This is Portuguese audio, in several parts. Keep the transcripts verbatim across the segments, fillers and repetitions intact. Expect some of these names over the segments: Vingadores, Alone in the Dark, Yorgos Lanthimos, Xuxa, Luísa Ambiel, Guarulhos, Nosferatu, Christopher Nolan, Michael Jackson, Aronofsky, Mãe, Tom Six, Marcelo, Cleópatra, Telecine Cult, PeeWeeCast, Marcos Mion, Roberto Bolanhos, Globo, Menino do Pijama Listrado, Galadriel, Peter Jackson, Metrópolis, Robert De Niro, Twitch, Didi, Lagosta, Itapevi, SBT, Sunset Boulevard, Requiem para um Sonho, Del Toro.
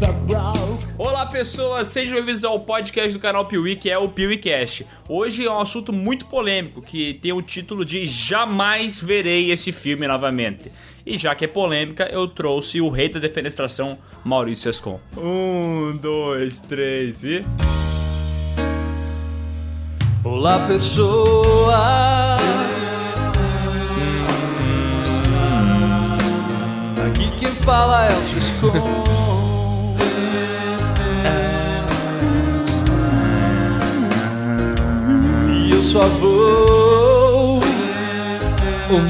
never broke. Olá pessoas, sejam bem-vindos ao podcast do canal PeeWee, que é o PeeWeeCast. Hoje é um assunto muito polêmico, que tem o título de Jamais Verei Esse Filme Novamente. E já que é polêmica, eu trouxe o rei da defenestração, Maurício Escon. Um, dois, três e... Olá pessoas, aqui quem fala é o Suscon. E eu só vou um,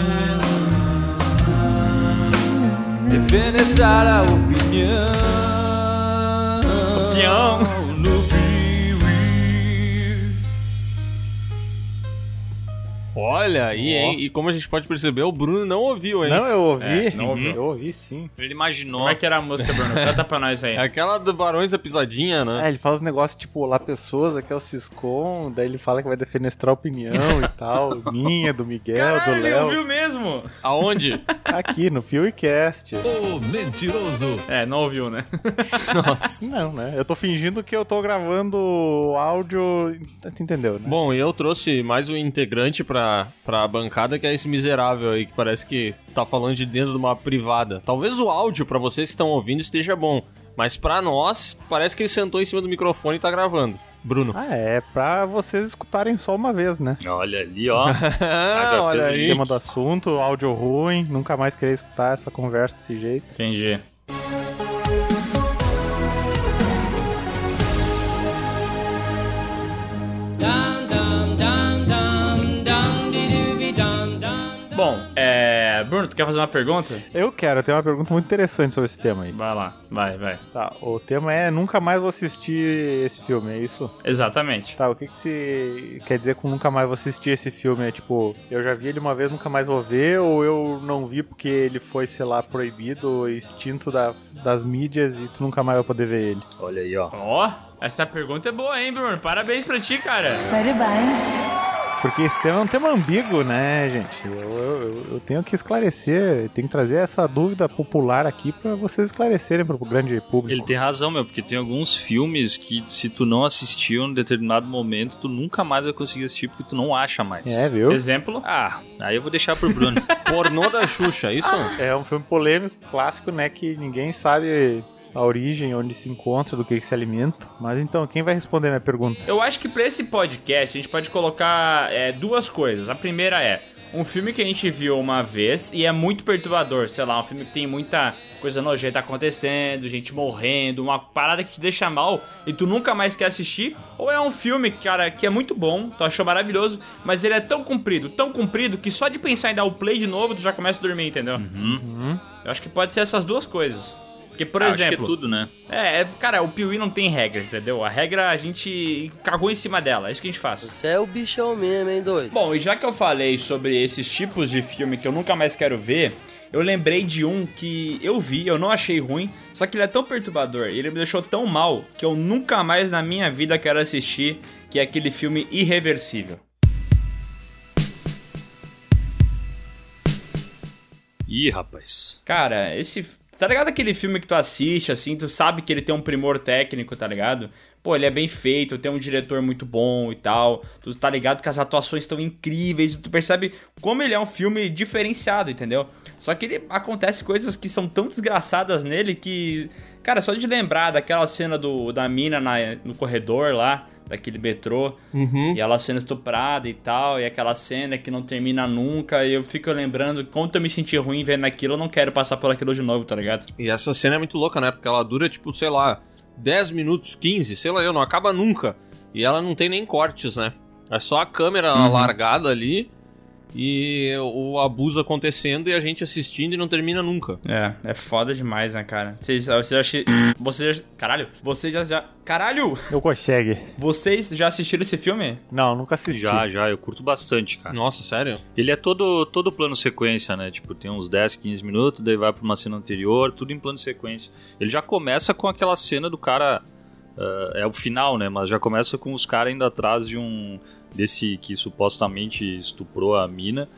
defenestrar a opinião. Opinião. Olha, e, oh. hein, e como a gente pode perceber, o Bruno não ouviu, hein? Não, eu ouvi. É, não ouviu. Eu ouvi, sim. Ele imaginou. Como é que era a música, Bruno? Canta pra nós aí. Aquela do Barões da Pisadinha, né? É, ele fala os negócios tipo, olá pessoas, aqui é o Ciscon, daí ele fala que vai defenestrar a opinião e tal, minha, do Miguel, caralho, do Léo. Ele ouviu mesmo! Aonde? Aqui, no PeeWeeCast. Ô, mentiroso! É, não ouviu, né? Nossa. Não, né? Eu tô fingindo que eu tô gravando áudio, tu entendeu, né? Bom, e eu trouxe mais um integrante pra Pra a bancada, que é esse miserável aí que parece que tá falando de dentro de uma privada. Talvez o áudio pra vocês que estão ouvindo esteja bom, mas pra nós parece que ele sentou em cima do microfone e tá gravando. Bruno. Ah, é pra vocês escutarem só uma vez, né? Olha ali, ó. ah, olha fez aí. O tema do assunto, áudio ruim, nunca mais queria escutar essa conversa desse jeito. Entendi. Bom, é... Bruno, tu quer fazer uma pergunta? Eu quero, eu tenho uma pergunta muito interessante sobre esse tema aí. Vai lá, vai, vai. Tá, o tema é nunca mais vou assistir esse filme, é isso? Exatamente. Tá, o que que se quer dizer com nunca mais vou assistir esse filme? É tipo, eu já vi ele uma vez, nunca mais vou ver, ou eu não vi porque ele foi, sei lá, proibido, extinto da, das mídias e tu nunca mais vai poder ver ele? Olha aí, ó. Ó, oh, essa pergunta é boa, hein, Bruno? Parabéns pra ti, cara. Parabéns. Porque esse tema é um tema ambíguo, né, gente? Eu, eu, eu tenho que esclarecer, tenho que trazer essa dúvida popular aqui pra vocês esclarecerem pro grande público. Ele tem razão, meu, porque tem alguns filmes que se tu não assistiu em um determinado momento, tu nunca mais vai conseguir assistir porque tu não acha mais. É, viu? Exemplo? Ah, aí eu vou deixar pro Bruno. Pornô da Xuxa, isso? Ah, é um filme polêmico, clássico, né, que ninguém sabe... a origem, onde se encontra, do que se alimenta. Mas então, quem vai responder minha pergunta? Eu acho que pra esse podcast, a gente pode colocar é, duas coisas. A primeira é um filme que a gente viu uma vez e é muito perturbador, sei lá, um filme que tem muita coisa nojenta acontecendo, gente morrendo, uma parada que te deixa mal e tu nunca mais quer assistir, ou é um filme, cara, que é muito bom, tu achou maravilhoso, mas ele é tão comprido, tão comprido, que só de pensar em dar o play de novo, tu já começa a dormir, entendeu? Uhum. Uhum. Eu acho que pode ser essas duas coisas. Porque, por ah, exemplo... Acho que é tudo, né? É, cara, o PeeWee não tem regra, entendeu? A regra a gente cagou em cima dela, é isso que a gente faz. Você é o bichão mesmo, hein, doido? Bom, e já que eu falei sobre esses tipos de filme que eu nunca mais quero ver, eu lembrei de um que eu vi, eu não achei ruim, só que ele é tão perturbador e ele me deixou tão mal que eu nunca mais na minha vida quero assistir, que é aquele filme Irreversível. Ih, rapaz. Cara, esse... Tá ligado aquele filme que tu assiste, assim, tu sabe que ele tem um primor técnico, tá ligado? Pô, ele é bem feito, tem um diretor muito bom e tal, tu tá ligado que as atuações estão incríveis, tu percebe como ele é um filme diferenciado, entendeu? Só que ele acontece coisas que são tão desgraçadas nele que... Cara, só de lembrar daquela cena do, da mina na, no corredor lá, daquele metrô, uhum. E ela sendo estuprada e tal, e aquela cena que não termina nunca, e eu fico lembrando, quanto eu me senti ruim vendo aquilo, eu não quero passar por aquilo de novo, tá ligado? E essa cena é muito louca, né? Porque ela dura, tipo, sei lá, dez minutos, quinze, sei lá, eu não acaba nunca. E ela não tem nem cortes, né? É só a câmera uhum. largada ali... E o abuso acontecendo e a gente assistindo e não termina nunca. É, é foda demais, né, cara? Vocês, vocês já assistiram... Vocês já... Caralho! Vocês já, já... Caralho! Não consegue. Vocês já assistiram esse filme? Não, nunca assisti. Já, já. Eu curto bastante, cara. Nossa, sério? Ele é todo, todo plano sequência, né? Tipo, tem uns dez, quinze minutos, daí vai pra uma cena anterior, tudo em plano sequência. Ele já começa com aquela cena do cara... Uh, é o final, né? Mas já começa com os caras ainda atrás de um... desse que supostamente estuprou a mina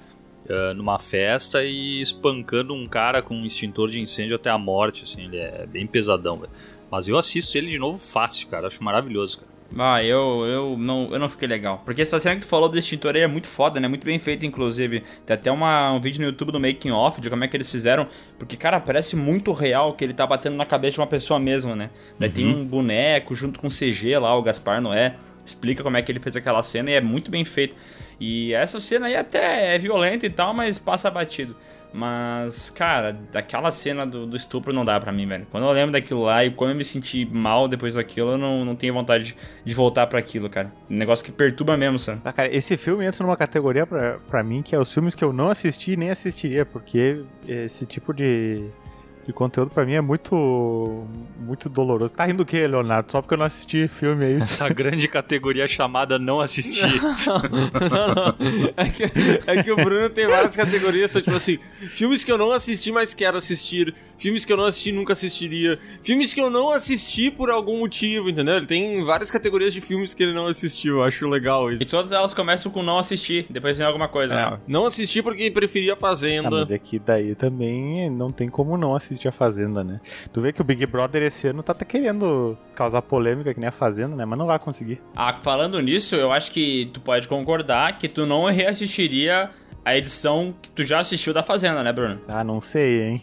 uh, numa festa e espancando um cara com um extintor de incêndio até a morte, assim, ele é bem pesadão, velho. Mas eu assisto ele de novo fácil, cara. Acho maravilhoso, cara. Ah, eu, eu, não, eu não fiquei legal. Porque essa cena que tu falou do extintor aí é muito foda, né? Muito bem feito, inclusive. Tem até uma, um vídeo no YouTube do making of de como é que eles fizeram. Porque, cara, parece muito real que ele tá batendo na cabeça de uma pessoa mesmo, né? Daí uhum. tem um boneco junto com C G lá, o Gaspar Noé. Explica como é que ele fez aquela cena e é muito bem feito. E essa cena aí até é violenta e tal, mas passa batido. Mas, cara, daquela cena do, do estupro não dá pra mim, velho. Quando eu lembro daquilo lá e como eu me senti mal depois daquilo, eu não, não tenho vontade de, de voltar pra aquilo, cara. Um negócio que perturba mesmo, sabe? Ah, cara, esse filme entra numa categoria pra, pra mim que é os filmes que eu não assisti e nem assistiria, porque esse tipo de, de conteúdo pra mim é muito, muito doloroso. Tá rindo o quê, Leonardo? Só porque eu não assisti filme aí. É essa grande categoria chamada não assistir. Não, não. É que, é que o Bruno tem várias categorias, só tipo assim, filmes que eu não assisti, mas quero assistir, filmes que eu não assisti, nunca assistiria, filmes que eu não assisti por algum motivo, entendeu? Ele tem várias categorias de filmes que ele não assistiu, eu acho legal isso. E todas elas começam com não assistir, depois vem alguma coisa, é, né? Não assisti porque preferia a Fazenda. Ah, mas é que daí também não tem como não assistir a Fazenda, né? Tu vê que o Big Brother esse ano tá até querendo causar polêmica que nem a Fazenda, né? Mas não vai conseguir. Ah, falando nisso, eu acho que tu pode concordar que tu não reassistiria a edição que tu já assistiu da Fazenda, né, Bruno? Ah, não sei, hein?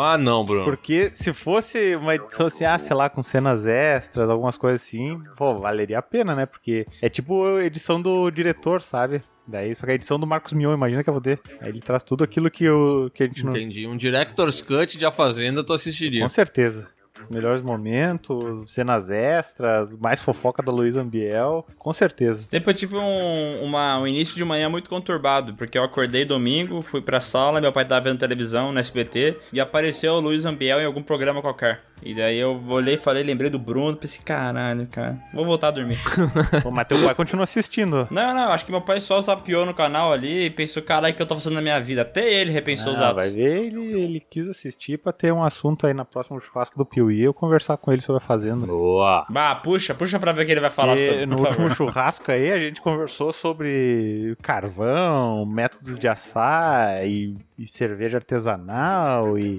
Ah, não, Bruno. Porque se fosse uma edição assim, ah, sei lá, com cenas extras, algumas coisas assim, pô, valeria a pena, né? Porque é tipo a edição do diretor, sabe? Daí, só que a edição do Marcos Mion, imagina que eu vou ter. Aí ele traz tudo aquilo que, eu, que a gente não... Entendi, um director's cut de A Fazenda tu assistiria. Com certeza. Os melhores momentos, cenas extras, mais fofoca da Luísa Ambiel, com certeza. Esse tempo eu tive um, uma, um início de manhã muito conturbado, porque eu acordei domingo, fui pra sala, meu pai tava vendo televisão no S B T, e apareceu a Luísa Ambiel em algum programa qualquer. E daí eu olhei e falei, lembrei do Bruno, pensei, caralho, cara, vou voltar a dormir. Pô, mas teu pai continua assistindo. Não, não, acho que meu pai só zapiou no canal ali e pensou, caralho, o que eu tô fazendo na minha vida? Até ele repensou ah, os atos. Vai ver, ele, ele quis assistir pra ter um assunto aí na próxima churrasco do Piuí. E eu conversar com ele sobre a Fazenda. Boa! Bah, puxa, puxa pra ver o que ele vai falar e sobre. No último churrasco aí, a gente conversou sobre carvão, métodos de assar e, e cerveja artesanal e,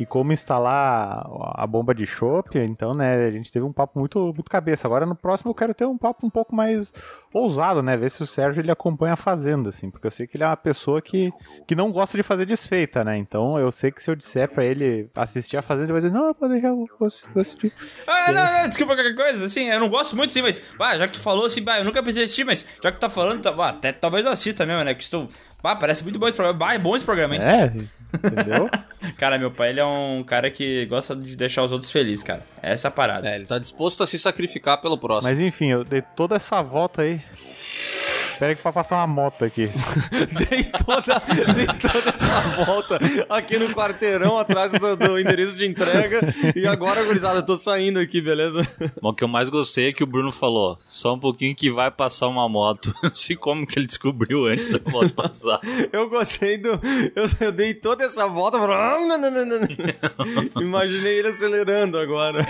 e como instalar a bomba de chopp. Então, né, a gente teve um papo muito, muito cabeça. Agora, no próximo, eu quero ter um papo um pouco mais ousado, né? Ver se o Sérgio ele acompanha a Fazenda, assim. Porque eu sei que ele é uma pessoa que, que não gosta de fazer desfeita, né? Então eu sei que se eu disser pra ele assistir a Fazenda, ele vai dizer, não, eu já vou, vou, vou assistir. Ah, não, não, desculpa qualquer coisa, assim, eu não gosto muito, sim, mas, ah, já que tu falou, assim, bah, eu nunca pensei assistir, mas já que tu tá falando, tá, bah, até, talvez eu assista mesmo, né? Que estou, bah, parece muito bom esse programa, bah, é bom esse programa, hein? É, entendeu? Cara, meu pai, ele é um cara que gosta de deixar os outros felizes, cara. Essa é a parada. É, ele tá disposto a se sacrificar pelo próximo. Mas enfim, eu dei toda essa volta aí. Espera que vai passar uma moto aqui. dei, toda, dei toda essa volta aqui no quarteirão, atrás do, do endereço de entrega. E agora, gurizada, eu tô saindo aqui, beleza? Bom, o que eu mais gostei é que o Bruno falou, só um pouquinho que vai passar uma moto. Não sei como que ele descobriu antes da moto passar. Eu gostei do... Eu, eu dei toda essa volta, falei... Imaginei ele acelerando agora.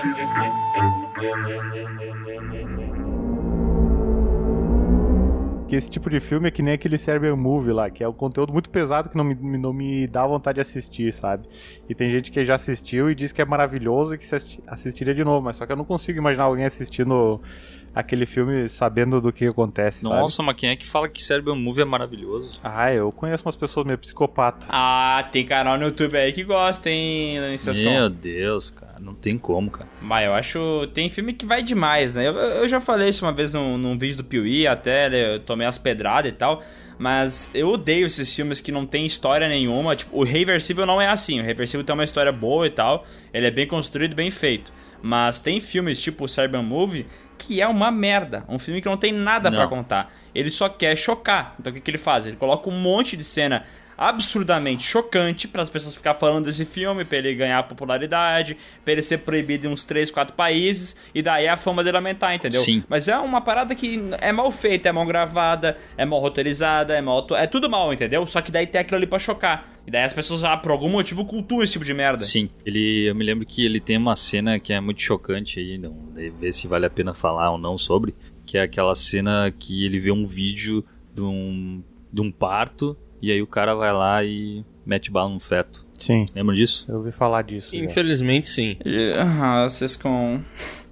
Que esse tipo de filme é que nem aquele Serbian Movie lá, que é um conteúdo muito pesado que não me, não me dá vontade de assistir, sabe? E tem gente que já assistiu e diz que é maravilhoso e que assistiria de novo, mas só que eu não consigo imaginar alguém assistindo aquele filme sabendo do que acontece, Nossa, sabe? Nossa, mas quem é que fala que Serbian Movie é maravilhoso? Ah, eu conheço umas pessoas meio psicopatas. Ah, tem canal no YouTube aí que gosta, hein? Meu Deus, cara. Não tem como, cara. Mas eu acho... Tem filme que vai demais, né? Eu, eu já falei isso uma vez num, num vídeo do PeeWee, até eu tomei as pedradas e tal. Mas eu odeio esses filmes que não tem história nenhuma. Tipo, o Irreversível não é assim. O Irreversível tem uma história boa e tal. Ele é bem construído, bem feito. Mas tem filmes tipo o Serbian Movie que é uma merda. Um filme que não tem nada não. pra contar. Ele só quer chocar. Então o que, que ele faz? Ele coloca um monte de cena... absurdamente chocante para as pessoas ficarem falando desse filme, para ele ganhar popularidade, para ele ser proibido em uns três, quatro países, e daí a fama dele aumentar, entendeu? Sim. Mas é uma parada que é mal feita, é mal gravada, é mal roteirizada, é mal... é tudo mal, entendeu? Só que daí tem aquilo ali para chocar. E daí as pessoas, ah, por algum motivo, cultuam esse tipo de merda. Sim, ele, eu me lembro que ele tem uma cena que é muito chocante aí, não, ver se vale a pena falar ou não sobre, que é aquela cena que ele vê um vídeo de um, de um parto. E aí o cara vai lá e mete bala no feto. Sim. Lembra disso? Eu ouvi falar disso. Infelizmente, já. Sim. Ah, uh-huh, vocês com...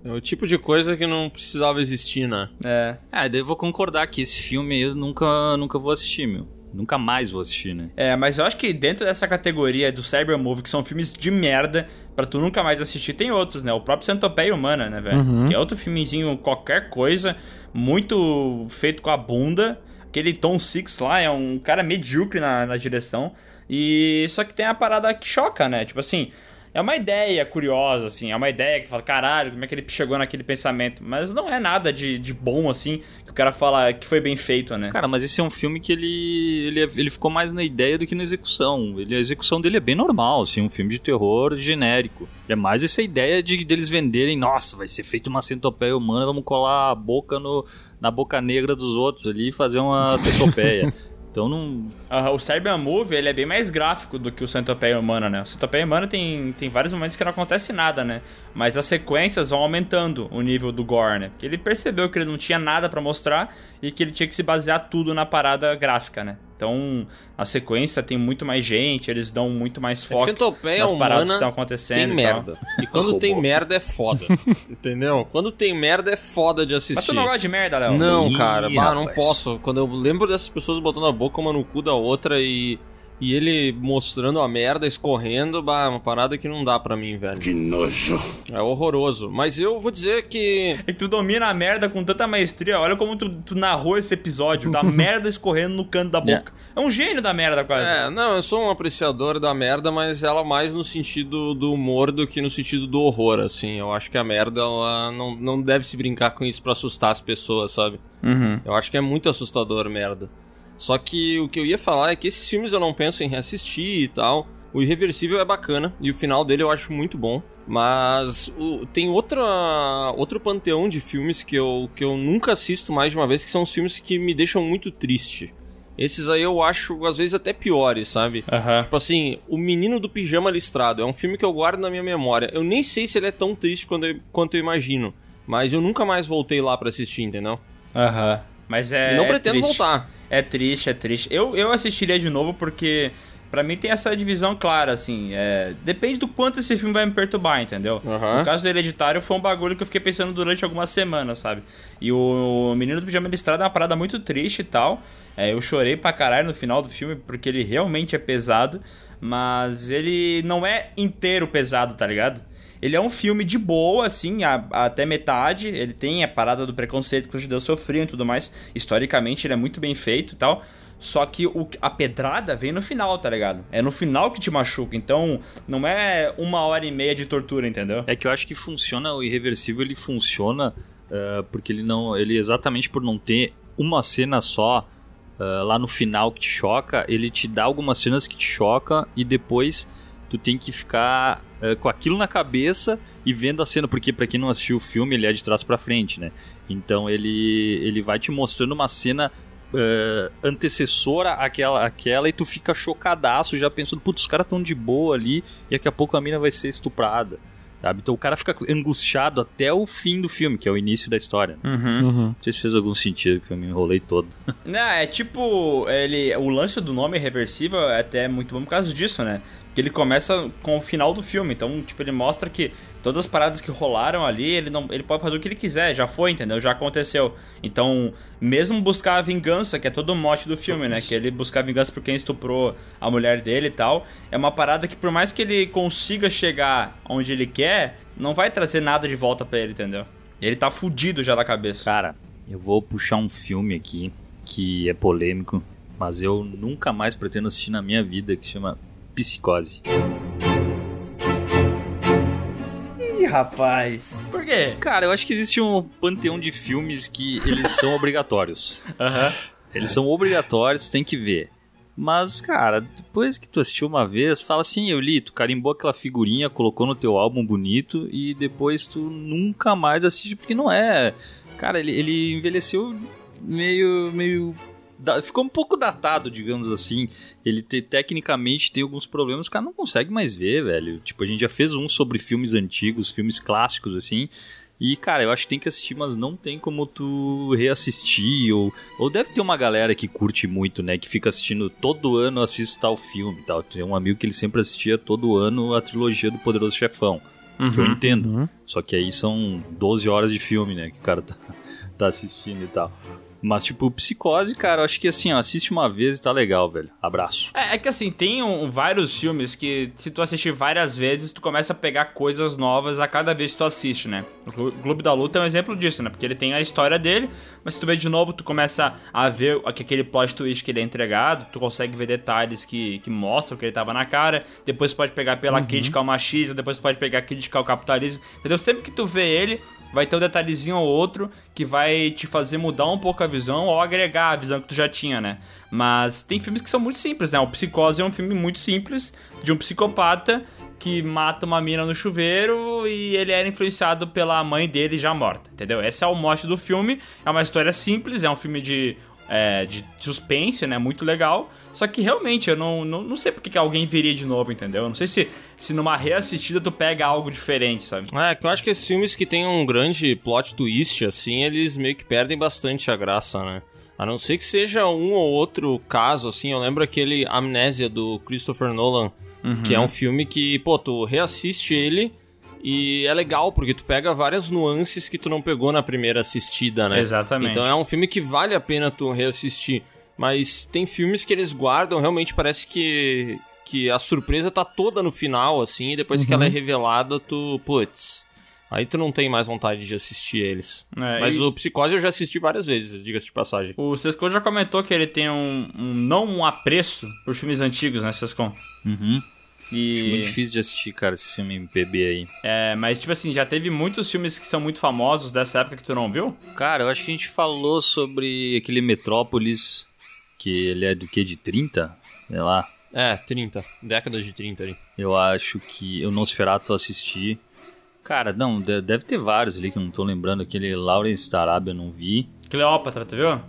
É o tipo de coisa que não precisava existir, né? É. Ah, daí eu vou concordar que esse filme aí eu nunca, nunca vou assistir, meu. Nunca mais vou assistir, né? É, mas eu acho que dentro dessa categoria do Serbian Movie, que são filmes de merda, pra tu nunca mais assistir, tem outros, né? O próprio Centopeia Humana, né, velho? Uhum. Que é outro filmezinho, qualquer coisa, muito feito com a bunda. Aquele Tom Six lá é um cara medíocre na, na direção. E só que tem a parada que choca, né? Tipo assim... É uma ideia curiosa, assim, é uma ideia que tu fala, caralho, como é que ele chegou naquele pensamento? Mas não é nada de, de bom, assim, que o cara fala que foi bem feito, né? Cara, mas esse é um filme que ele, ele, ele ficou mais na ideia do que na execução. Ele, a execução dele é bem normal, assim, um filme de terror genérico. É mais essa ideia de deles venderem, nossa, vai ser feito uma centopeia humana, vamos colar a boca no, na boca negra dos outros ali e fazer uma centopeia. Então não... Ah, o Serbian Movie, ele é bem mais gráfico do que o Centopeia Humana, né? O Centopeia Humana tem, tem vários momentos que não acontece nada, né? Mas as sequências vão aumentando o nível do gore, né? Porque ele percebeu que ele não tinha nada pra mostrar e que ele tinha que se basear tudo na parada gráfica, né? Então, a sequência tem muito mais gente, eles dão muito mais foco nas paradas que estão acontecendo. Tem e merda. Tal. E quando tem merda é foda. Entendeu? Quando tem merda é foda de assistir. Mas tu não gosta de merda, Léo? Não, Ih, cara. Bah, não posso. Quando eu lembro dessas pessoas botando a boca uma no cu da outra e, e ele mostrando a merda, escorrendo, bah, é uma parada que não dá pra mim, velho. Que nojo. É horroroso. Mas eu vou dizer que... É que tu domina a merda com tanta maestria. Olha como tu, tu narrou esse episódio, da merda escorrendo no canto da boca. É. É um gênio da merda, quase. É, não, eu sou um apreciador da merda, mas ela mais no sentido do humor do que no sentido do horror, assim. Eu acho que a merda, ela não, não deve se brincar com isso pra assustar as pessoas, sabe? Uhum. Eu acho que é muito assustador, merda. Só que o que eu ia falar é que esses filmes eu não penso em reassistir e tal. O Irreversível é bacana e o final dele eu acho muito bom. Mas o, tem outra, outro panteão de filmes que eu, que eu nunca assisto mais de uma vez, que são os filmes que me deixam muito triste. Esses aí eu acho, às vezes, até piores, sabe? Uhum. Tipo assim, O Menino do Pijama Listrado é um filme que eu guardo na minha memória. Eu nem sei se ele é tão triste quanto eu, quanto eu imagino, mas eu nunca mais voltei lá pra assistir, entendeu? Aham. Uhum. Mas é. E não pretendo é voltar. É triste, é triste. Eu, eu assistiria de novo porque, pra mim, tem essa divisão clara, assim. É, depende do quanto esse filme vai me perturbar, entendeu? Uhum. No caso do Hereditário, foi um bagulho que eu fiquei pensando durante algumas semanas, sabe? E o, o Menino do Pijama Listrado é uma parada muito triste e tal. É, eu chorei pra caralho no final do filme porque ele realmente é pesado, mas ele não é inteiro pesado, tá ligado? Ele é um filme de boa, assim, a, a, até metade. Ele tem a parada do preconceito que os judeus sofriam e tudo mais. Historicamente, ele é muito bem feito e tal. Só que o, a pedrada vem no final, tá ligado? É no final que te machuca. Então, não é uma hora e meia de tortura, entendeu? É que eu acho que funciona, o Irreversível, ele funciona uh, porque ele não... Ele, exatamente por não ter uma cena só uh, lá no final que te choca, ele te dá algumas cenas que te choca e depois... Tu tem que ficar uh, com aquilo na cabeça e vendo a cena, porque pra quem não assistiu o filme, ele é de trás pra frente, né? Então ele, ele vai te mostrando uma cena uh, antecessora àquela, àquela, e tu fica chocadaço já pensando, putz, os caras tão de boa ali e daqui a pouco a mina vai ser estuprada, sabe? Então o cara fica angustiado até o fim do filme, que é o início da história, né? Uhum. Uhum. Não sei se fez algum sentido, que eu me enrolei todo. Não, é tipo, ele, o lance do nome Irreversível é até muito bom por causa disso, né? Que ele começa com o final do filme, então, tipo, ele mostra que todas as paradas que rolaram ali, ele, não, ele pode fazer o que ele quiser, já foi, entendeu? Já aconteceu. Então, mesmo buscar a vingança, que é todo o mote do filme, né? Que ele buscar a vingança por quem estuprou a mulher dele e tal, é uma parada que, por mais que ele consiga chegar onde ele quer, não vai trazer nada de volta pra ele, entendeu? Ele tá fudido já da cabeça. Cara, eu vou puxar um filme aqui, que é polêmico, mas eu nunca mais pretendo assistir na minha vida, que se chama... Psicose. Ih, rapaz. Por quê? Cara, eu acho que existe um panteão de filmes que eles são obrigatórios. Aham. Uhum. Eles são obrigatórios, tem que ver. Mas, cara, depois que tu assistiu uma vez, fala assim, eu li, tu carimbou aquela figurinha, colocou no teu álbum bonito e depois tu nunca mais assiste, porque não é... Cara, ele, ele envelheceu meio... meio... Ficou um pouco datado, digamos assim. Ele te, tecnicamente tem alguns problemas, o cara não consegue mais ver, velho. Tipo, a gente já fez um sobre filmes antigos, filmes clássicos, assim, E, cara, eu acho que tem que assistir, mas não tem como tu reassistir. Ou, ou deve ter uma galera que curte muito, né? Que fica assistindo todo ano, assisto tal filme e tal. Tem um amigo que ele sempre assistia todo ano a trilogia do Poderoso Chefão. Uhum, que eu entendo. Uhum. Só que aí são doze horas de filme, né? Que o cara tá, tá assistindo e tal. Mas, tipo, Psicose, cara, eu acho que assim, ó, assiste uma vez e tá legal, velho. Abraço. É, é que assim, tem um, vários filmes que, se tu assistir várias vezes, tu começa a pegar coisas novas a cada vez que tu assiste, né? O Clube da Luta é um exemplo disso, né? Porque ele tem a história dele, mas se tu vê de novo, tu começa a ver aquele plot twist que ele é entregado, tu consegue ver detalhes que, que mostram que ele tava na cara, depois tu pode pegar pela uhum. crítica ao machismo, depois tu pode pegar a crítica ao capitalismo, entendeu? Sempre que tu vê ele, vai ter um detalhezinho ou outro que vai te fazer mudar um pouco a visão ou agregar a visão que tu já tinha, né? Mas tem filmes que são muito simples, né? O Psicose é um filme muito simples de um psicopata que mata uma mina no chuveiro e ele era influenciado pela mãe dele já morta, entendeu? Esse é o mote do filme, é uma história simples, é um filme de, é, de suspense, né? Muito legal. Só que realmente eu não, não, não sei porque que alguém viria de novo, entendeu? Eu não sei se, se numa reassistida tu pega algo diferente, sabe? É, que eu acho que esses filmes que tem um grande plot twist, assim, eles meio que perdem bastante a graça, né? A não ser que seja um ou outro caso, assim. Eu lembro aquele Amnésia do Christopher Nolan, uhum. que é um filme que, pô, tu reassiste ele e é legal, porque tu pega várias nuances que tu não pegou na primeira assistida, né? Exatamente. Então é um filme que vale a pena tu reassistir. Mas tem filmes que eles guardam, realmente parece que, que a surpresa tá toda no final, assim, e depois uhum. que ela é revelada, tu... Putz, aí tu não tem mais vontade de assistir eles. É, Mas e... o Psicose eu já assisti várias vezes, diga-se de passagem. O Sescon já comentou que ele tem um, um não um apreço por filmes antigos, né, Sescon? Uhum. E... Acho muito difícil de assistir, cara, esse filme M P B aí. É, mas tipo assim, já teve muitos filmes que são muito famosos dessa época que tu não viu? Cara, eu acho que a gente falou sobre aquele Metrópolis... Que ele é do que? De trinta? Sei lá. É, trinta. Década de trinta ali. Eu acho que... Eu não Nosferatu assisti. Cara, não, deve ter vários ali que eu não tô lembrando. Aquele Lawrence da Arábia eu não vi. Cleópatra, tu viu?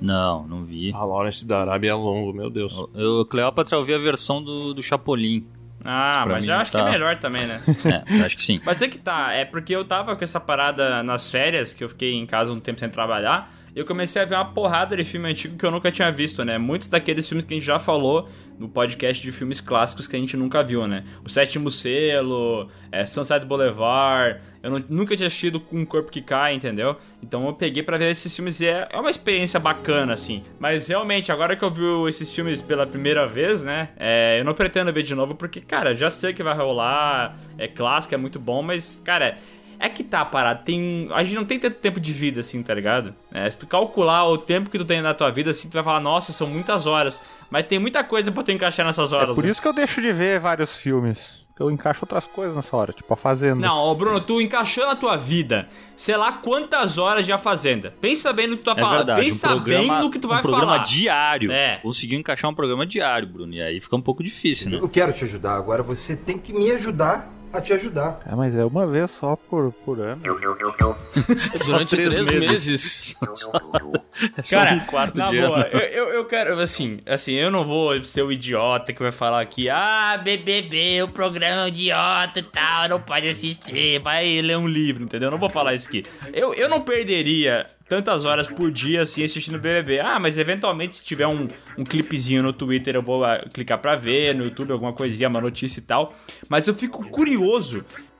Não, não vi. A Lawrence da Arábia é longo, meu Deus. Eu, eu, Cleópatra eu vi a versão do, do Chapolin. Ah, mas já acho tá... que é melhor também, né? É, eu acho que sim. Mas é que tá, é porque eu tava com essa parada nas férias, que eu fiquei em casa um tempo sem trabalhar, e eu comecei a ver uma porrada de filme antigo que eu nunca tinha visto, né? Muitos daqueles filmes que a gente já falou no podcast de filmes clássicos que a gente nunca viu, né? O Sétimo Selo, é, Sunset Boulevard, eu não, nunca tinha assistido Com um Corpo Que Cai, entendeu? Então eu peguei pra ver esses filmes e é, é uma experiência bacana, assim. Mas realmente, agora que eu vi esses filmes pela primeira vez, né? É, eu não pretendo ver de novo porque, cara, já sei que vai rolar, é clássico, é muito bom, mas, cara... É que tá parado, tem... a gente não tem tanto tempo de vida, assim, tá ligado? É, se tu calcular o tempo que tu tem na tua vida, assim, tu vai falar, nossa, são muitas horas. Mas tem muita coisa pra tu encaixar nessas horas. É por né? isso que eu deixo de ver vários filmes. Eu encaixo outras coisas nessa hora, tipo A Fazenda. Não, Bruno, tu encaixou na tua vida, sei lá quantas horas de A Fazenda. Pensa bem no que tu tá falando. É verdade, Pensa um programa, bem no que tu vai um falar. Um programa diário. É. Conseguiu encaixar um programa diário, Bruno, e aí fica um pouco difícil, né? Eu quero te ajudar agora, você tem que me ajudar a te ajudar. É, mas é uma vez só por, por ano. Durante três, três meses. meses. Cara, um quarto na boa, ano. Eu, eu quero, assim, assim, eu não vou ser o idiota que vai falar aqui, ah, B B B, o programa é idiota e tal, não pode assistir, vai ler um livro, entendeu? Eu não vou falar isso aqui. Eu, eu não perderia tantas horas por dia, assim, assistindo B B B. Ah, mas eventualmente se tiver um, um clipezinho no Twitter, eu vou clicar pra ver, no YouTube, alguma coisinha, uma notícia e tal. Mas eu fico curioso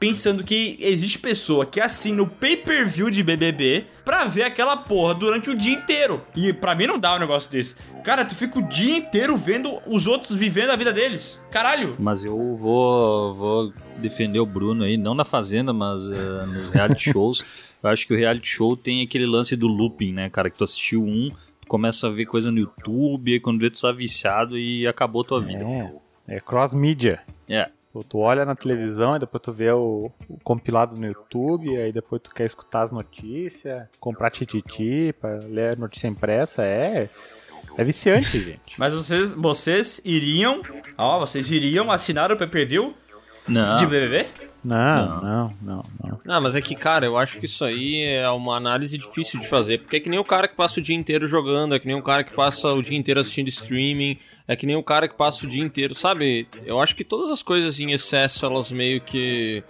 pensando que existe pessoa que assina o pay-per-view de B B B pra ver aquela porra durante o dia inteiro. E pra mim não dá um negócio desse. Cara, tu fica o dia inteiro vendo os outros vivendo a vida deles. Caralho. Mas eu vou, vou defender o Bruno aí, não na Fazenda, mas uh, nos reality shows. Eu acho que o reality show tem aquele lance do looping, né, cara? Que tu assistiu um, tu começa a ver coisa no YouTube, aí quando vê tu tá viciado e acabou tua vida. É, é cross-media. É. Tu olha na televisão e depois tu vê o, o compilado no YouTube, aí depois tu quer escutar as notícias, comprar tititi pra ler notícia impressa, é, é viciante, gente. Mas vocês, vocês iriam, ó, vocês iriam assinar o pay-per-view não. de B B B? Não, não, não, não, não. Não, mas é que, cara, eu acho que isso aí é uma análise difícil de fazer, porque é que nem o cara que passa o dia inteiro jogando, é que nem o cara que passa o dia inteiro assistindo streaming, é que nem o cara que passa o dia inteiro, sabe? Eu acho que todas as coisas em excesso, elas meio que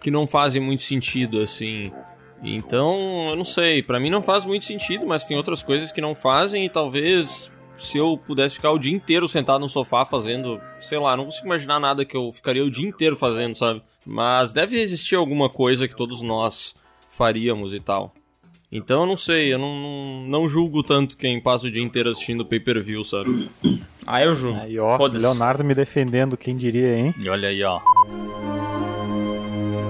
que não fazem muito sentido, assim. Então, eu não sei, pra mim não faz muito sentido, mas tem outras coisas que não fazem e talvez se eu pudesse ficar o dia inteiro sentado no sofá fazendo, sei lá, não consigo imaginar nada que eu ficaria o dia inteiro fazendo, sabe? Mas deve existir alguma coisa que todos nós faríamos e tal. Então, eu não sei, eu não, não, não julgo tanto quem passa o dia inteiro assistindo pay-per-view, sabe? Ah, eu julgo. Aí, ó, Foda-se. Leonardo me defendendo, quem diria, hein? E olha aí, ó.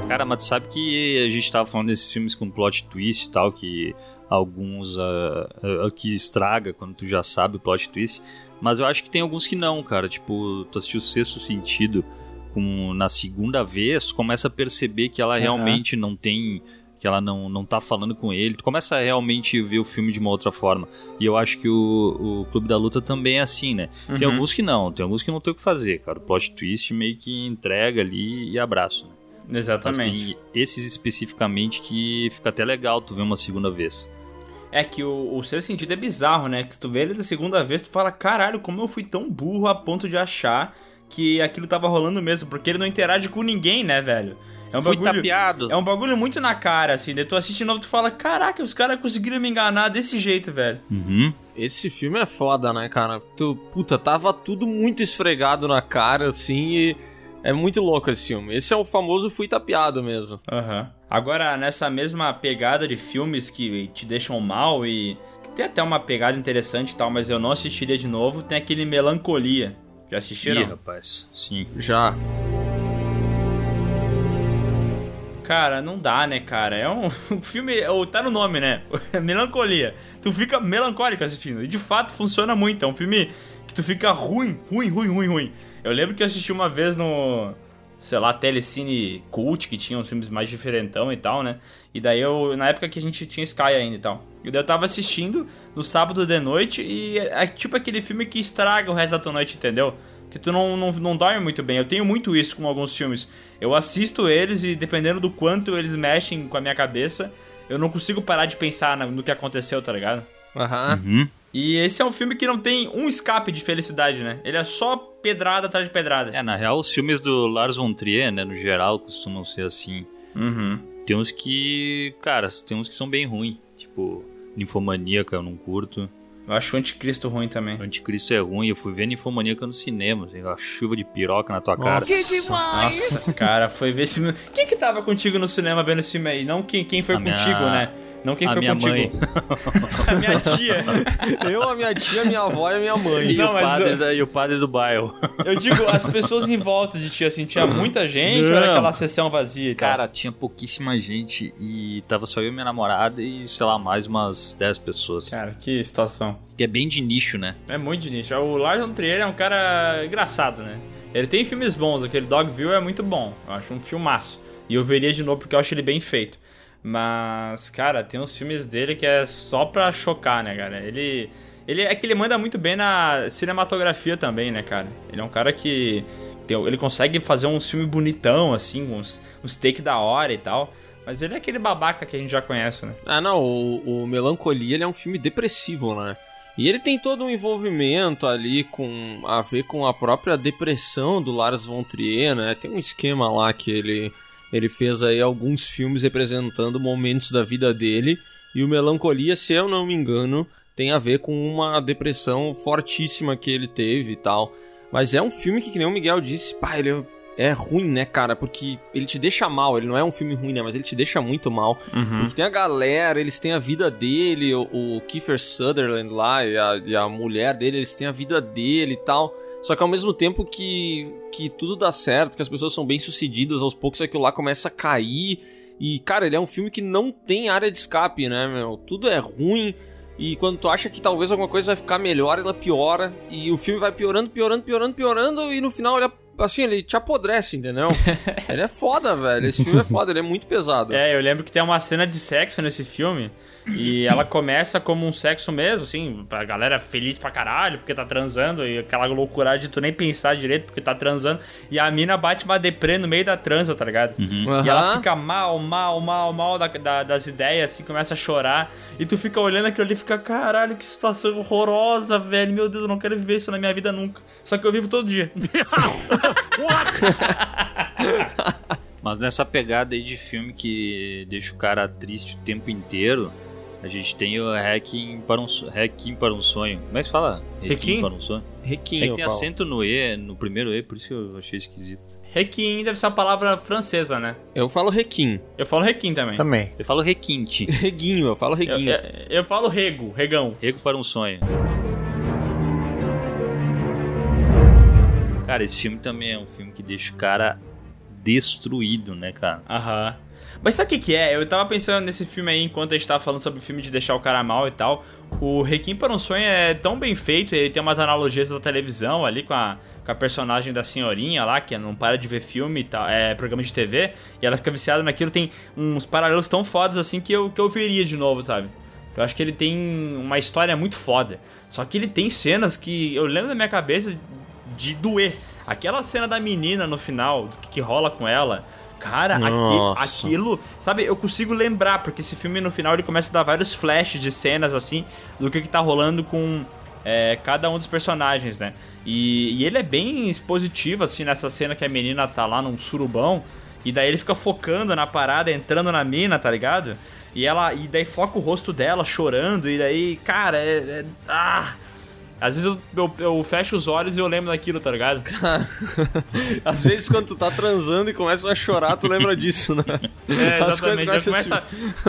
Cara, mas tu sabe que a gente tava falando desses filmes com plot twist e tal, que alguns... Uh, uh, que estraga quando tu já sabe o plot twist. Mas eu acho que tem alguns que não, cara. Tipo, tu assistiu o Sexto Sentido com, na segunda vez, começa a perceber que ela uhum. realmente não tem... que ela não, não tá falando com ele, tu começa a realmente ver o filme de uma outra forma. E eu acho que o, o Clube da Luta também é assim, né? Uhum. Tem alguns que não, tem alguns que não tem o que fazer, cara. O plot twist meio que entrega ali e abraço, né? Exatamente. Mas esses especificamente que fica até legal tu ver uma segunda vez. É que o, o Sexto Sentido é bizarro, né? Que tu vê ele da segunda vez, tu fala, caralho, como eu fui tão burro a ponto de achar que aquilo tava rolando mesmo, porque ele não interage com ninguém, né, velho? É um Fui bagulho, tapeado. É um bagulho muito na cara, assim. Daí tu assiste de novo e tu fala, caraca, os caras conseguiram me enganar desse jeito, velho. Uhum. Esse filme é foda, né, cara? Tu, puta, tava tudo muito esfregado na cara, assim, e é muito louco esse filme. Esse é o famoso fui tapeado mesmo. Aham. Uhum. Agora, nessa mesma pegada de filmes que te deixam mal e... que tem até uma pegada interessante e tal, mas eu não assistiria de novo, tem aquele Melancolia. Já assistiram? Ih, rapaz. Sim. Já. Cara, não dá, né, cara? É um, um filme... Tá no nome, né? Melancolia. Tu fica melancólico assistindo. E, de fato, funciona muito. É um filme que tu fica ruim, ruim, ruim, ruim, ruim. Eu lembro que eu assisti uma vez no... sei lá, Telecine Cult, que tinha uns filmes mais diferentão e tal, né? E daí eu... na época que a gente tinha Sky ainda e tal. E daí eu tava assistindo no sábado de noite e é tipo aquele filme que estraga o resto da tua noite, entendeu? Que tu não, não, não dorme muito bem. Eu tenho muito isso com alguns filmes. Eu assisto eles e dependendo do quanto eles mexem com a minha cabeça, eu não consigo parar de pensar no que aconteceu, tá ligado? Aham. Uhum. Uhum. E esse é um filme que não tem um escape de felicidade, né? Ele é só pedrada atrás de pedrada. É, na real, os filmes do Lars von Trier, né, no geral, costumam ser assim. Uhum. Tem uns que... cara, tem uns que são bem ruins. Tipo, Ninfomania, que eu não curto. Eu acho o Anticristo ruim também. O Anticristo é ruim. Eu fui ver Ninfomaníaca no cinema. Tem uma chuva de piroca na tua Nossa. Cara. Que demais! Nossa, cara, foi ver esse filme... Quem que tava contigo no cinema vendo esse filme aí? Não quem, quem foi a contigo, minha... né? Não quem a foi minha contigo. Mãe. A minha tia. Eu, a minha tia, a minha avó e a minha mãe. E, não, o, padre eu... da, e o padre do bairro. Eu digo, as pessoas em volta de ti, assim, tinha muita gente não. Ou era aquela sessão vazia? Cara, tal? Tinha pouquíssima gente e tava só eu e minha namorada e, sei lá, mais umas dez pessoas. Cara, que situação. E é bem de nicho, né? É muito de nicho. O Lars von Trier é um cara engraçado, né? Ele tem filmes bons, aquele Dogville é muito bom. Eu acho um filmaço. E eu veria de novo porque eu acho ele bem feito. Mas, cara, tem uns filmes dele que é só pra chocar, né, cara? Ele, ele é que ele manda muito bem na cinematografia também, né, cara? Ele é um cara que tem, ele consegue fazer um filme bonitão, assim, uns, uns take da hora e tal. Mas ele é aquele babaca que a gente já conhece, né? Ah, não, o, o Melancolia, ele é um filme depressivo, né? E ele tem todo um envolvimento ali com a ver com a própria depressão do Lars von Trier, né? Tem um esquema lá que ele... Ele fez aí alguns filmes representando momentos da vida dele. E o Melancolia, se eu não me engano, tem a ver com uma depressão fortíssima que ele teve e tal. Mas é um filme que, que nem o Miguel disse, pá, ele é ruim, né, cara? Porque ele te deixa mal. Ele não é um filme ruim, né? Mas ele te deixa muito mal. Uhum. Porque tem a galera, eles têm a vida dele. O, o Kiefer Sutherland lá e a, e a mulher dele, eles têm a vida dele e tal. Só que ao mesmo tempo que... que tudo dá certo, que as pessoas são bem sucedidas, aos poucos aquilo lá começa a cair e, cara, ele é um filme que não tem área de escape, né, meu? Tudo é ruim e quando tu acha que talvez alguma coisa vai ficar melhor, ela piora e o filme vai piorando, piorando, piorando, piorando e no final ele, assim, ele te apodrece, entendeu? Ele é foda, velho. Esse filme é foda, ele é muito pesado. É, eu lembro que tem uma cena de sexo nesse filme e ela começa como um sexo mesmo, assim, a galera feliz pra caralho porque tá transando e aquela loucura de tu nem pensar direito porque tá transando e a mina bate uma deprê no meio da transa, tá ligado? Uhum. Uhum. E ela fica mal, mal, mal, mal da, da, das ideias, assim, começa a chorar e tu fica olhando aquilo ali e fica, caralho, que situação horrorosa, velho, meu Deus, eu não quero viver isso na minha vida nunca, só que eu vivo todo dia. What? Mas nessa pegada aí de filme que deixa o cara triste o tempo inteiro, a gente tem o Requiem para um, Requiem para um Sonho. Como é que fala? Requiem para um Sonho? Requiem, é que tem acento no E, no primeiro E, por isso que eu achei esquisito. Requiem deve ser uma palavra francesa, né? Eu falo requim. Eu falo requim também. Também. Eu falo requinte. Reguinho, eu falo reguinho. Eu, eu, eu falo rego, regão. Rego para um Sonho. Cara, esse filme também é um filme que deixa o cara destruído, né, cara? Aham. Mas sabe o que que é? Eu tava pensando nesse filme aí, enquanto a gente tava falando sobre o filme de deixar o cara mal e tal. O Requiem para um Sonho é tão bem feito, ele tem umas analogias da televisão ali com a, com a personagem da senhorinha lá, que não para de ver filme e tal, é programa de T V, e ela fica viciada naquilo, tem uns paralelos tão fodas assim que eu, que eu veria de novo, sabe? Eu acho que ele tem uma história muito foda. Só que ele tem cenas que eu lembro da minha cabeça de doer. Aquela cena da menina no final, do que, que rola com ela... Cara, aqui, aquilo... Sabe, eu consigo lembrar, porque esse filme no final ele começa a dar vários flashes de cenas, assim, do que, que tá rolando com é, cada um dos personagens, né? E, e ele é bem expositivo, assim, nessa cena que a menina tá lá num surubão, e daí ele fica focando na parada, entrando na mina, tá ligado? E, ela, e daí foca o rosto dela chorando, e daí, cara, é... é ah! Às vezes eu, eu, eu fecho os olhos e eu lembro daquilo, tá ligado? Cara, às vezes quando tu tá transando e começa a chorar, tu lembra disso, né? É, exatamente. As coisas começa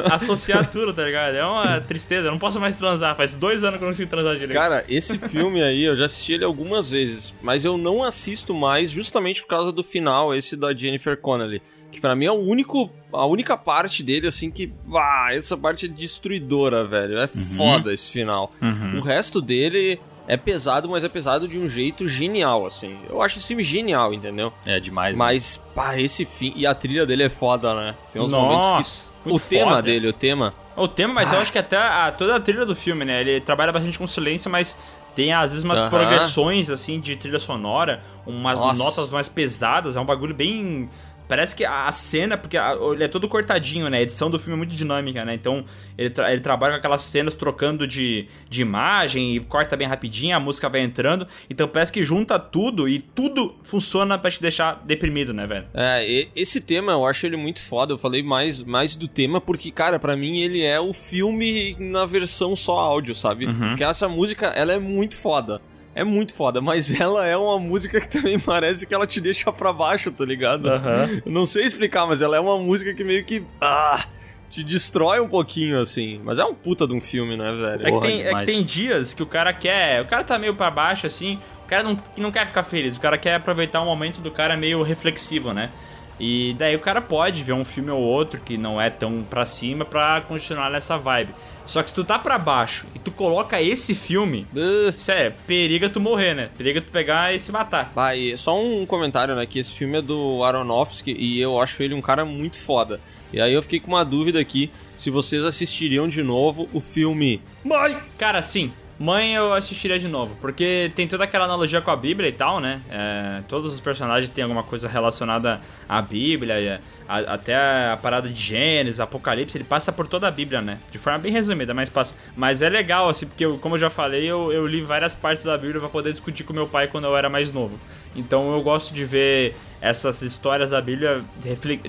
a associar tudo, tá ligado? É uma tristeza, eu não posso mais transar. Faz dois anos que eu não consigo transar direito. Cara, esse filme aí, eu já assisti ele algumas vezes, mas eu não assisto mais justamente por causa do final, esse da Jennifer Connelly. Que pra mim é o único, a única parte dele, assim, que... Ah, essa parte é destruidora, velho. É uhum. foda esse final. Uhum. O resto dele... É pesado, mas é pesado de um jeito genial, assim. Eu acho esse filme genial, entendeu? É demais. Mas, né? Pá, esse filme... E a trilha dele é foda, né? Tem uns Nossa, momentos que... O tema foda. dele, o tema... O tema, mas ah. eu acho que até a, toda a trilha do filme, né? Ele trabalha bastante com silêncio, mas tem, às vezes, umas uh-huh. progressões, assim, de trilha sonora. Umas Nossa. notas mais pesadas. É um bagulho bem... Parece que a cena, porque ele é todo cortadinho, né? A edição do filme é muito dinâmica, né? Então, ele, tra- ele trabalha com aquelas cenas trocando de, de imagem e corta bem rapidinho, a música vai entrando. Então, parece que junta tudo e tudo funciona pra te deixar deprimido, né, velho? É, esse tema eu acho ele muito foda. Eu falei mais, mais do tema porque, cara, pra mim ele é o filme na versão só áudio, sabe? Uhum. Porque essa música, ela é muito foda. É muito foda, mas ela é uma música que também parece que ela te deixa pra baixo, tá ligado? Uhum. Eu não sei explicar, mas ela é uma música que meio que... Ah, te destrói um pouquinho, assim. Mas é um puta de um filme, né, velho? É que, tem, é que tem dias que o cara quer... O cara tá meio pra baixo, assim. O cara não, não quer ficar feliz. O cara quer aproveitar um momento do cara meio reflexivo, né? E daí o cara pode ver um filme ou outro que não é tão pra cima pra continuar nessa vibe. Só que se tu tá pra baixo e tu coloca esse filme, uh. sério, periga tu morrer, né? Periga tu pegar e se matar. Ah, e só um comentário, né? Que esse filme é do Aronofsky e eu acho ele um cara muito foda. E aí eu fiquei com uma dúvida aqui, se vocês assistiriam de novo o filme... Mãe! Cara, sim. Mãe eu assistiria de novo, porque tem toda aquela analogia com a Bíblia e tal, né? É, todos os personagens têm alguma coisa relacionada à Bíblia, a, a, até a parada de Gênesis, Apocalipse, ele passa por toda a Bíblia, né? De forma bem resumida, mas passa. Mas é legal, assim, porque eu, como eu já falei, eu, eu li várias partes da Bíblia pra poder discutir com meu pai quando eu era mais novo. Então eu gosto de ver essas histórias da Bíblia,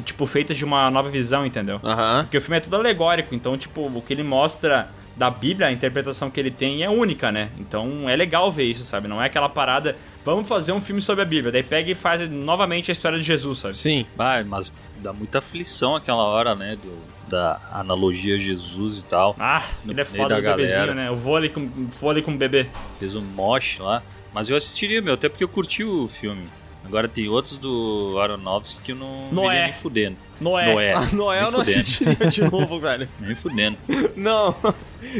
tipo, feitas de uma nova visão, entendeu? Uhum. Porque o filme é todo alegórico, então, tipo, o que ele mostra... da Bíblia, a interpretação que ele tem é única, né? Então é legal ver isso, sabe? Não é aquela parada, vamos fazer um filme sobre a Bíblia, daí pega e faz novamente a história de Jesus, sabe? Sim, ah, mas dá muita aflição aquela hora, né? Do, da analogia a Jesus e tal. Ah, ele é foda do bebezinho, né? Eu vou ali com, vou ali com o bebê. Fez um mosh lá, mas eu assistiria, meu, até porque eu curti o filme. Agora tem outros do Aronofsky que eu não Noé. vi nem fudendo. Noé. Noé, ah, Noé eu não assistiria de novo, velho. Nem fudendo. Não.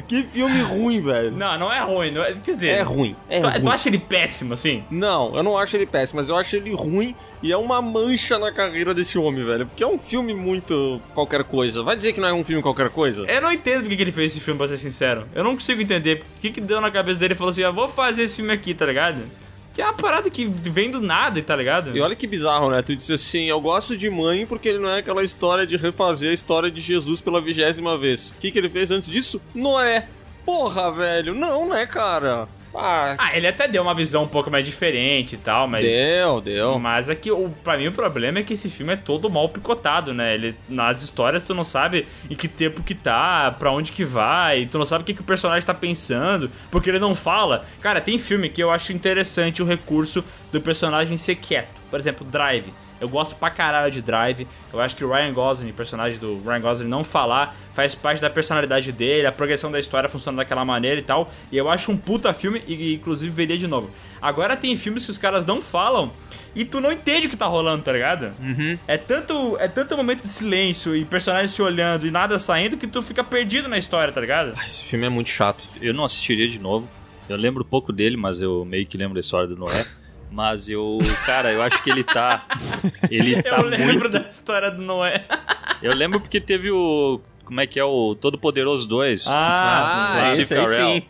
Que filme ruim, velho. Não, não é ruim. Não é... Quer dizer... É ruim. É tu, ruim. Tu acha ele péssimo, assim? Não, eu não acho ele péssimo, mas eu acho ele ruim e é uma mancha na carreira desse homem, velho. Porque é um filme muito qualquer coisa. Vai dizer que não é um filme qualquer coisa? Eu não entendo porque que ele fez esse filme, pra ser sincero. Eu não consigo entender. O que que deu na cabeça dele e falou assim, ah, vou fazer esse filme aqui, tá ligado? Que é uma parada que vem do nada, tá ligado? E olha que bizarro, né? Tu disse assim, eu gosto de Mãe porque ele não é aquela história de refazer a história de Jesus pela vigésima vez. O que que ele fez antes disso? Noé. Porra, velho. Não, né, cara? Ah, ah, ele até deu uma visão um pouco mais diferente e tal, mas... Deu, deu. Mas é que, o, pra mim, o problema é que esse filme é todo mal picotado, né? Ele, nas histórias, tu não sabe em que tempo que tá, pra onde que vai, tu não sabe o que, que o personagem tá pensando, porque ele não fala. Cara, tem filme que eu acho interessante o recurso do personagem ser quieto. Por exemplo, Drive. Eu gosto pra caralho de Drive. Eu acho que o Ryan Gosling, o personagem do Ryan Gosling não falar, faz parte da personalidade dele, a progressão da história funciona daquela maneira e tal. E eu acho um puta filme e, inclusive, veria de novo. Agora tem filmes que os caras não falam e tu não entende o que tá rolando, tá ligado? Uhum. É tanto, é tanto momento de silêncio e personagens se olhando e nada saindo que tu fica perdido na história, tá ligado? Ah, esse filme é muito chato. Eu não assistiria de novo. Eu lembro pouco dele, mas eu meio que lembro da história do Noé. Mas eu, cara, eu acho que ele tá... Ele tá eu lembro muito... da história do Noé. Eu lembro porque teve o... Como é que é o Todo-Poderoso dois? Ah, ah esse aí sim.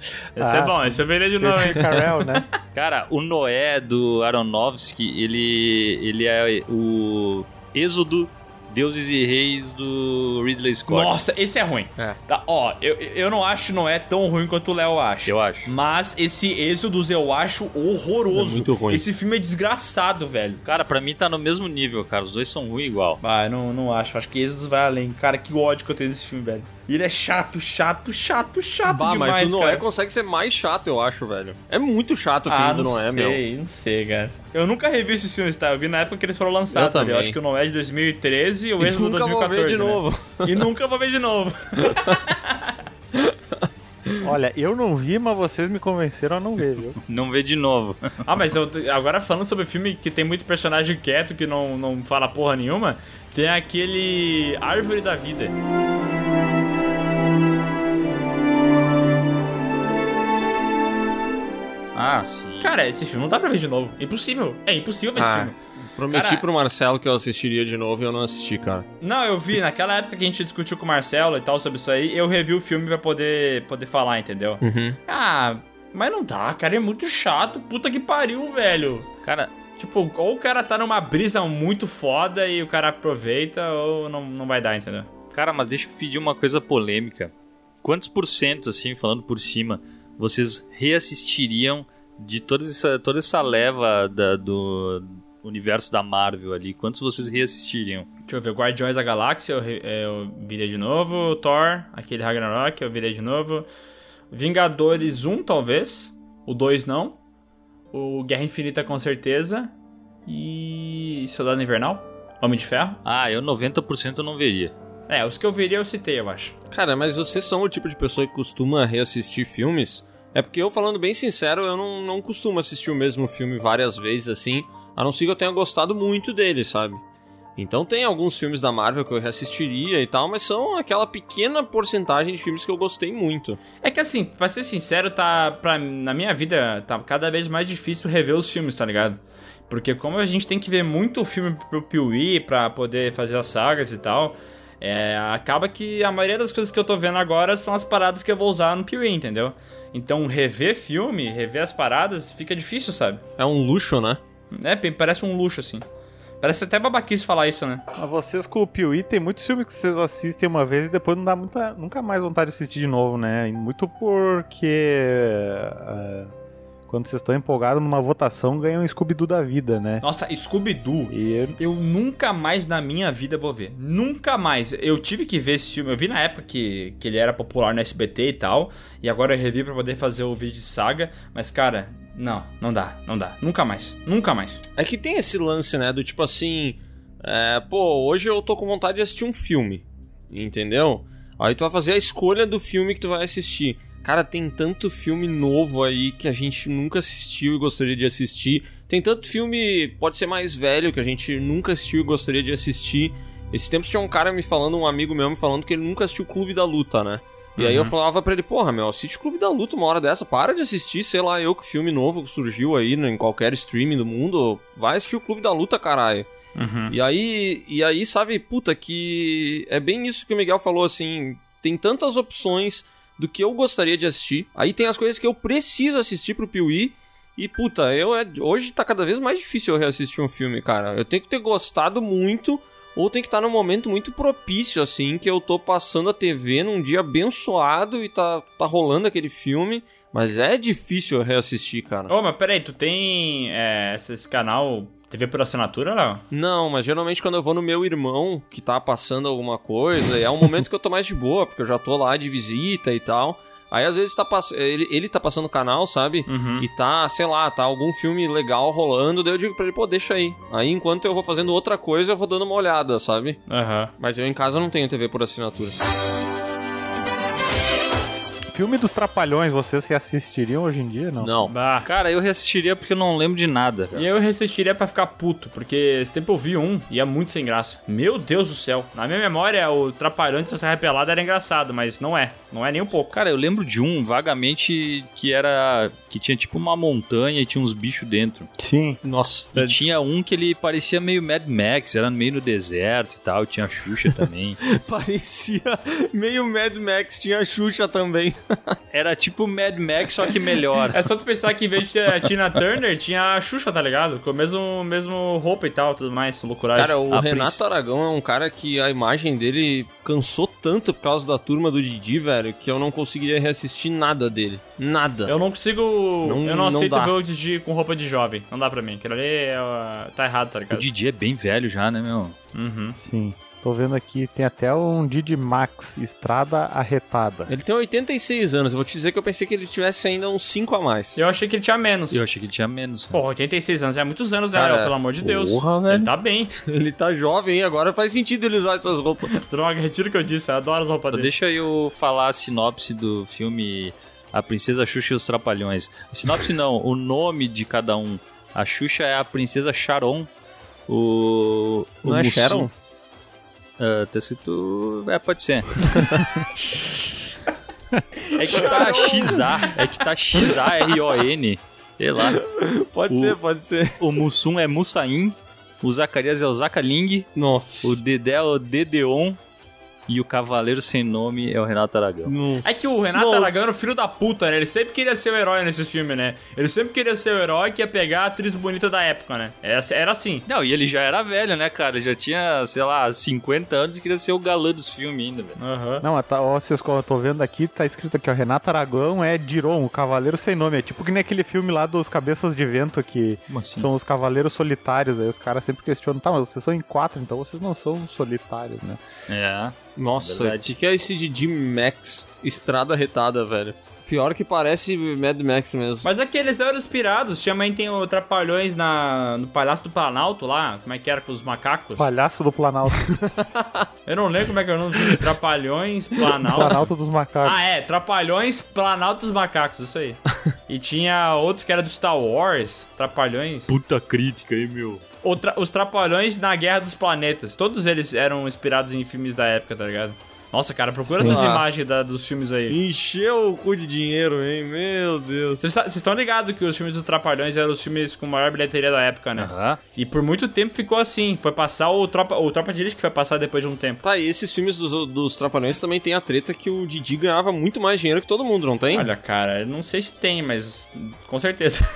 Esse ah, é bom, esse eu veria de novo, hein? Carrel, né? Cara, o Noé do Aronofsky, ele, ele é o Êxodo, Deuses e Reis do Ridley Scott. Nossa, esse é ruim. É. Tá, ó, eu, eu não acho Noé tão ruim quanto o Léo acha. Eu acho. Mas esse Êxodos eu acho horroroso. É muito ruim. Esse filme é desgraçado, velho. Cara, pra mim tá no mesmo nível, cara. Os dois são ruins igual. Ah, eu não, não acho. Acho que Êxodos vai além. Cara, que ódio que eu tenho desse filme, velho. E ele é chato, chato, chato, chato bah, demais, cara. Mas o Noé cara. consegue ser mais chato, eu acho, velho. É muito chato o filme ah, do Noé, sei, meu. não sei, não sei, cara. Eu nunca revi esses filmes, tá? Eu vi na época que eles foram lançados, eu, tá? eu acho que o Noé é de dois mil e treze e o Êxodo de dois mil e quatorze. Vou ver de né? novo. E nunca vou ver de novo. Olha, eu não vi, mas vocês me convenceram a não ver, viu? Não ver de novo. Ah, mas eu, agora falando sobre filme que tem muito personagem quieto, que não, não fala porra nenhuma, tem aquele Árvore da Vida. Ah, sim. Cara, esse filme não dá pra ver de novo. É impossível. É impossível ver ah, esse filme. Prometi cara... pro Marcelo que eu assistiria de novo e eu não assisti, cara. Não, eu vi. Naquela época que a gente discutiu com o Marcelo e tal sobre isso aí, eu revi o filme pra poder, poder falar, entendeu? Uhum. Ah, mas não dá, cara. É muito chato. Puta que pariu, velho. Cara... Tipo, ou o cara tá numa brisa muito foda e o cara aproveita ou não, não vai dar, entendeu? Cara, mas deixa eu pedir uma coisa polêmica. Quantos por cento, assim, falando por cima... Vocês reassistiriam de toda essa, toda essa leva da, do universo da Marvel ali? Quantos vocês reassistiriam? Deixa eu ver, Guardiões da Galáxia eu, eu virei de novo. Thor, aquele Ragnarok, eu virei de novo. Vingadores um, talvez. O dois, não. O Guerra Infinita, com certeza. E... Soldado Invernal? Homem de Ferro? Ah, eu noventa por cento eu não veria. É, os que eu veria eu citei, eu acho. Cara, mas vocês são o tipo de pessoa que costuma reassistir filmes? É porque eu, falando bem sincero, eu não, não costumo assistir o mesmo filme várias vezes, assim, a não ser que eu tenha gostado muito dele, sabe? Então tem alguns filmes da Marvel que eu reassistiria e tal, mas são aquela pequena porcentagem de filmes que eu gostei muito. É que assim, pra ser sincero, tá pra, na minha vida tá cada vez mais difícil rever os filmes, tá ligado? Porque como a gente tem que ver muito filme pro PeeWee pra poder fazer as sagas e tal... É, acaba que a maioria das coisas que eu tô vendo agora são as paradas que eu vou usar no PeeWee, entendeu? Então rever filme, rever as paradas, fica difícil, sabe? É um luxo, né? É, parece um luxo, assim. Parece até babaquice falar isso, né? Mas vocês com o PeeWee, tem muitos filmes que vocês assistem uma vez e depois não dá muita, nunca mais vontade de assistir de novo, né? Muito porque... Uh... Quando vocês estão empolgados numa votação, ganham um Scooby-Doo da vida, né? Nossa, Scooby-Doo, e... eu nunca mais na minha vida vou ver. Nunca mais. Eu tive que ver esse filme. Eu vi na época que, que ele era popular no S B T e tal. E agora eu revi pra poder fazer o vídeo de saga. Mas, cara, não, não dá, não dá. Nunca mais, nunca mais. É que tem esse lance, né? Do tipo assim... É, pô, hoje eu tô com vontade de assistir um filme, entendeu? Aí tu vai fazer a escolha do filme que tu vai assistir. Cara, tem tanto filme novo aí que a gente nunca assistiu e gostaria de assistir. Tem tanto filme, pode ser mais velho, que a gente nunca assistiu e gostaria de assistir. Esses tempos tinha um cara me falando, um amigo meu me falando que ele nunca assistiu Clube da Luta, né? E uhum. aí eu falava pra ele, porra, meu, assiste Clube da Luta uma hora dessa, para de assistir, sei lá, eu que filme novo que surgiu aí em qualquer streaming do mundo, vai assistir o Clube da Luta, caralho. Uhum. E aí, e aí, sabe, puta, que é bem isso que o Miguel falou, assim, tem tantas opções... do que eu gostaria de assistir. Aí tem as coisas que eu preciso assistir pro PeeWee. E, puta, eu, hoje tá cada vez mais difícil eu reassistir um filme, cara. Eu tenho que ter gostado muito ou tem que estar num momento muito propício, assim, que eu tô passando a T V num dia abençoado e tá, tá rolando aquele filme, mas é difícil reassistir, cara. Ô, mas peraí, tu tem é, esse canal T V por assinatura, não? Não, mas geralmente quando eu vou no meu irmão, que tá passando alguma coisa, é um momento que eu tô mais de boa, porque eu já tô lá de visita e tal. Aí às vezes tá pass... ele, ele tá passando o canal, sabe? Uhum. E tá, sei lá, tá algum filme legal rolando, daí eu digo pra ele, pô, deixa aí. Aí enquanto eu vou fazendo outra coisa, eu vou dando uma olhada, sabe? Uhum. Mas eu em casa não tenho T V por assinatura. Filme dos Trapalhões, vocês reassistiriam hoje em dia, não? Não. Ah, cara, eu reassistiria porque eu não lembro de nada. Cara. E eu reassistiria pra ficar puto, porque esse tempo eu vi um e é muito sem graça. Meu Deus do céu. Na minha memória, o Trapalhões da Serra Pelada era engraçado, mas não é. Não é nem um pouco. Cara, eu lembro de um, vagamente, que era... que tinha tipo uma montanha e tinha uns bichos dentro. Sim. Nossa. E des... tinha um que ele parecia meio Mad Max, era meio no deserto e tal, tinha a Xuxa também. Parecia meio Mad Max, tinha a Xuxa também. Era tipo Mad Max, só que melhor. É só tu pensar que em vez de ter a Tina Turner, tinha a Xuxa, tá ligado? Com a mesma, mesma roupa e tal, tudo mais, loucuragem. Cara, o a Renato Pris... Aragão é um cara que a imagem dele cansou tanto por causa da Turma do Didi, velho, que eu não conseguiria reassistir nada dele. Nada. Eu não consigo... Não, eu não, não aceito dá. Ver o Didi com roupa de jovem. Não dá pra mim. Aquilo ali é, uh, tá errado, tá ligado? O Didi é bem velho já, né, meu? Uhum. Sim. Tô vendo aqui, tem até um Didi Max, Estrada Arretada. Ele tem oitenta e seis anos, eu vou te dizer que eu pensei que ele tivesse ainda uns cinco a mais. Eu achei que ele tinha menos. Eu achei que ele tinha menos. Pô, oitenta e seis anos é muitos anos, né, pelo amor de Deus. Porra, velho. Ele tá bem. Ele tá jovem, agora faz sentido ele usar essas roupas. Droga, retiro o que eu disse, eu adoro as roupas dele. Deixa eu falar a sinopse do filme A Princesa Xuxa e os Trapalhões. A sinopse não, o nome de cada um. A Xuxa é a Princesa Sharon. O... Não o é Mussum. Sharon? Uh, tá escrito... É, pode ser. É que tá X A. É que tá X A R O N. Sei lá. Pode o, ser, pode ser. O Mussum é Mussain. O Zacarias é o Zacaling. Nossa. O Dedé é o Dedeon. E o Cavaleiro Sem Nome é o Renato Aragão. Nossa. É que o Renato Nossa. Aragão era o filho da puta, né? Ele sempre queria ser o herói nesse filme, né? Ele sempre queria ser o herói que ia pegar a atriz bonita da época, né? Era assim. Não, e ele já era velho, né, cara? Ele já tinha, sei lá, cinquenta anos e queria ser o galã dos filmes ainda, velho. Uhum. Não, tá, ó, vocês, eu tô vendo aqui, tá escrito aqui, ó, Renato Aragão é Diron, o Cavaleiro Sem Nome. É tipo que nem aquele filme lá dos Cabeças de Vento, que assim? São os Cavaleiros Solitários. Aí os caras sempre questionam, tá, mas vocês são em quatro, então vocês não são solitários, né? É... Nossa, o que, que é esse Didi Max? Estrada Retada, velho. Pior que parece Mad Max mesmo. Mas aqueles eram inspirados. Tinha mãe tem o Trapalhões na, no Palhaço do Planalto lá. Como é que era com os macacos? Palhaço do Planalto. Eu não lembro como é que era o nome. Trapalhões, Planalto. Planalto dos Macacos. Ah, é. Trapalhões, Planalto dos Macacos. Isso aí. E tinha outro que era do Star Wars. Trapalhões. Puta crítica aí, meu. Tra- os Trapalhões na Guerra dos Planetas. Todos eles eram inspirados em filmes da época, tá ligado? Nossa, cara, procura Sim. essas imagens da, dos filmes aí. Encheu o cu de dinheiro, hein? Meu Deus. Vocês estão ligados que os filmes dos Trapalhões eram os filmes com maior bilheteria da época, né? Uhum. E por muito tempo ficou assim. Foi passar o Tropa, o Tropa de Elite que foi passar depois de um tempo. Tá, e esses filmes dos, dos Trapalhões também tem a treta que o Didi ganhava muito mais dinheiro que todo mundo, não tem? Olha, cara, não sei se tem, mas com certeza.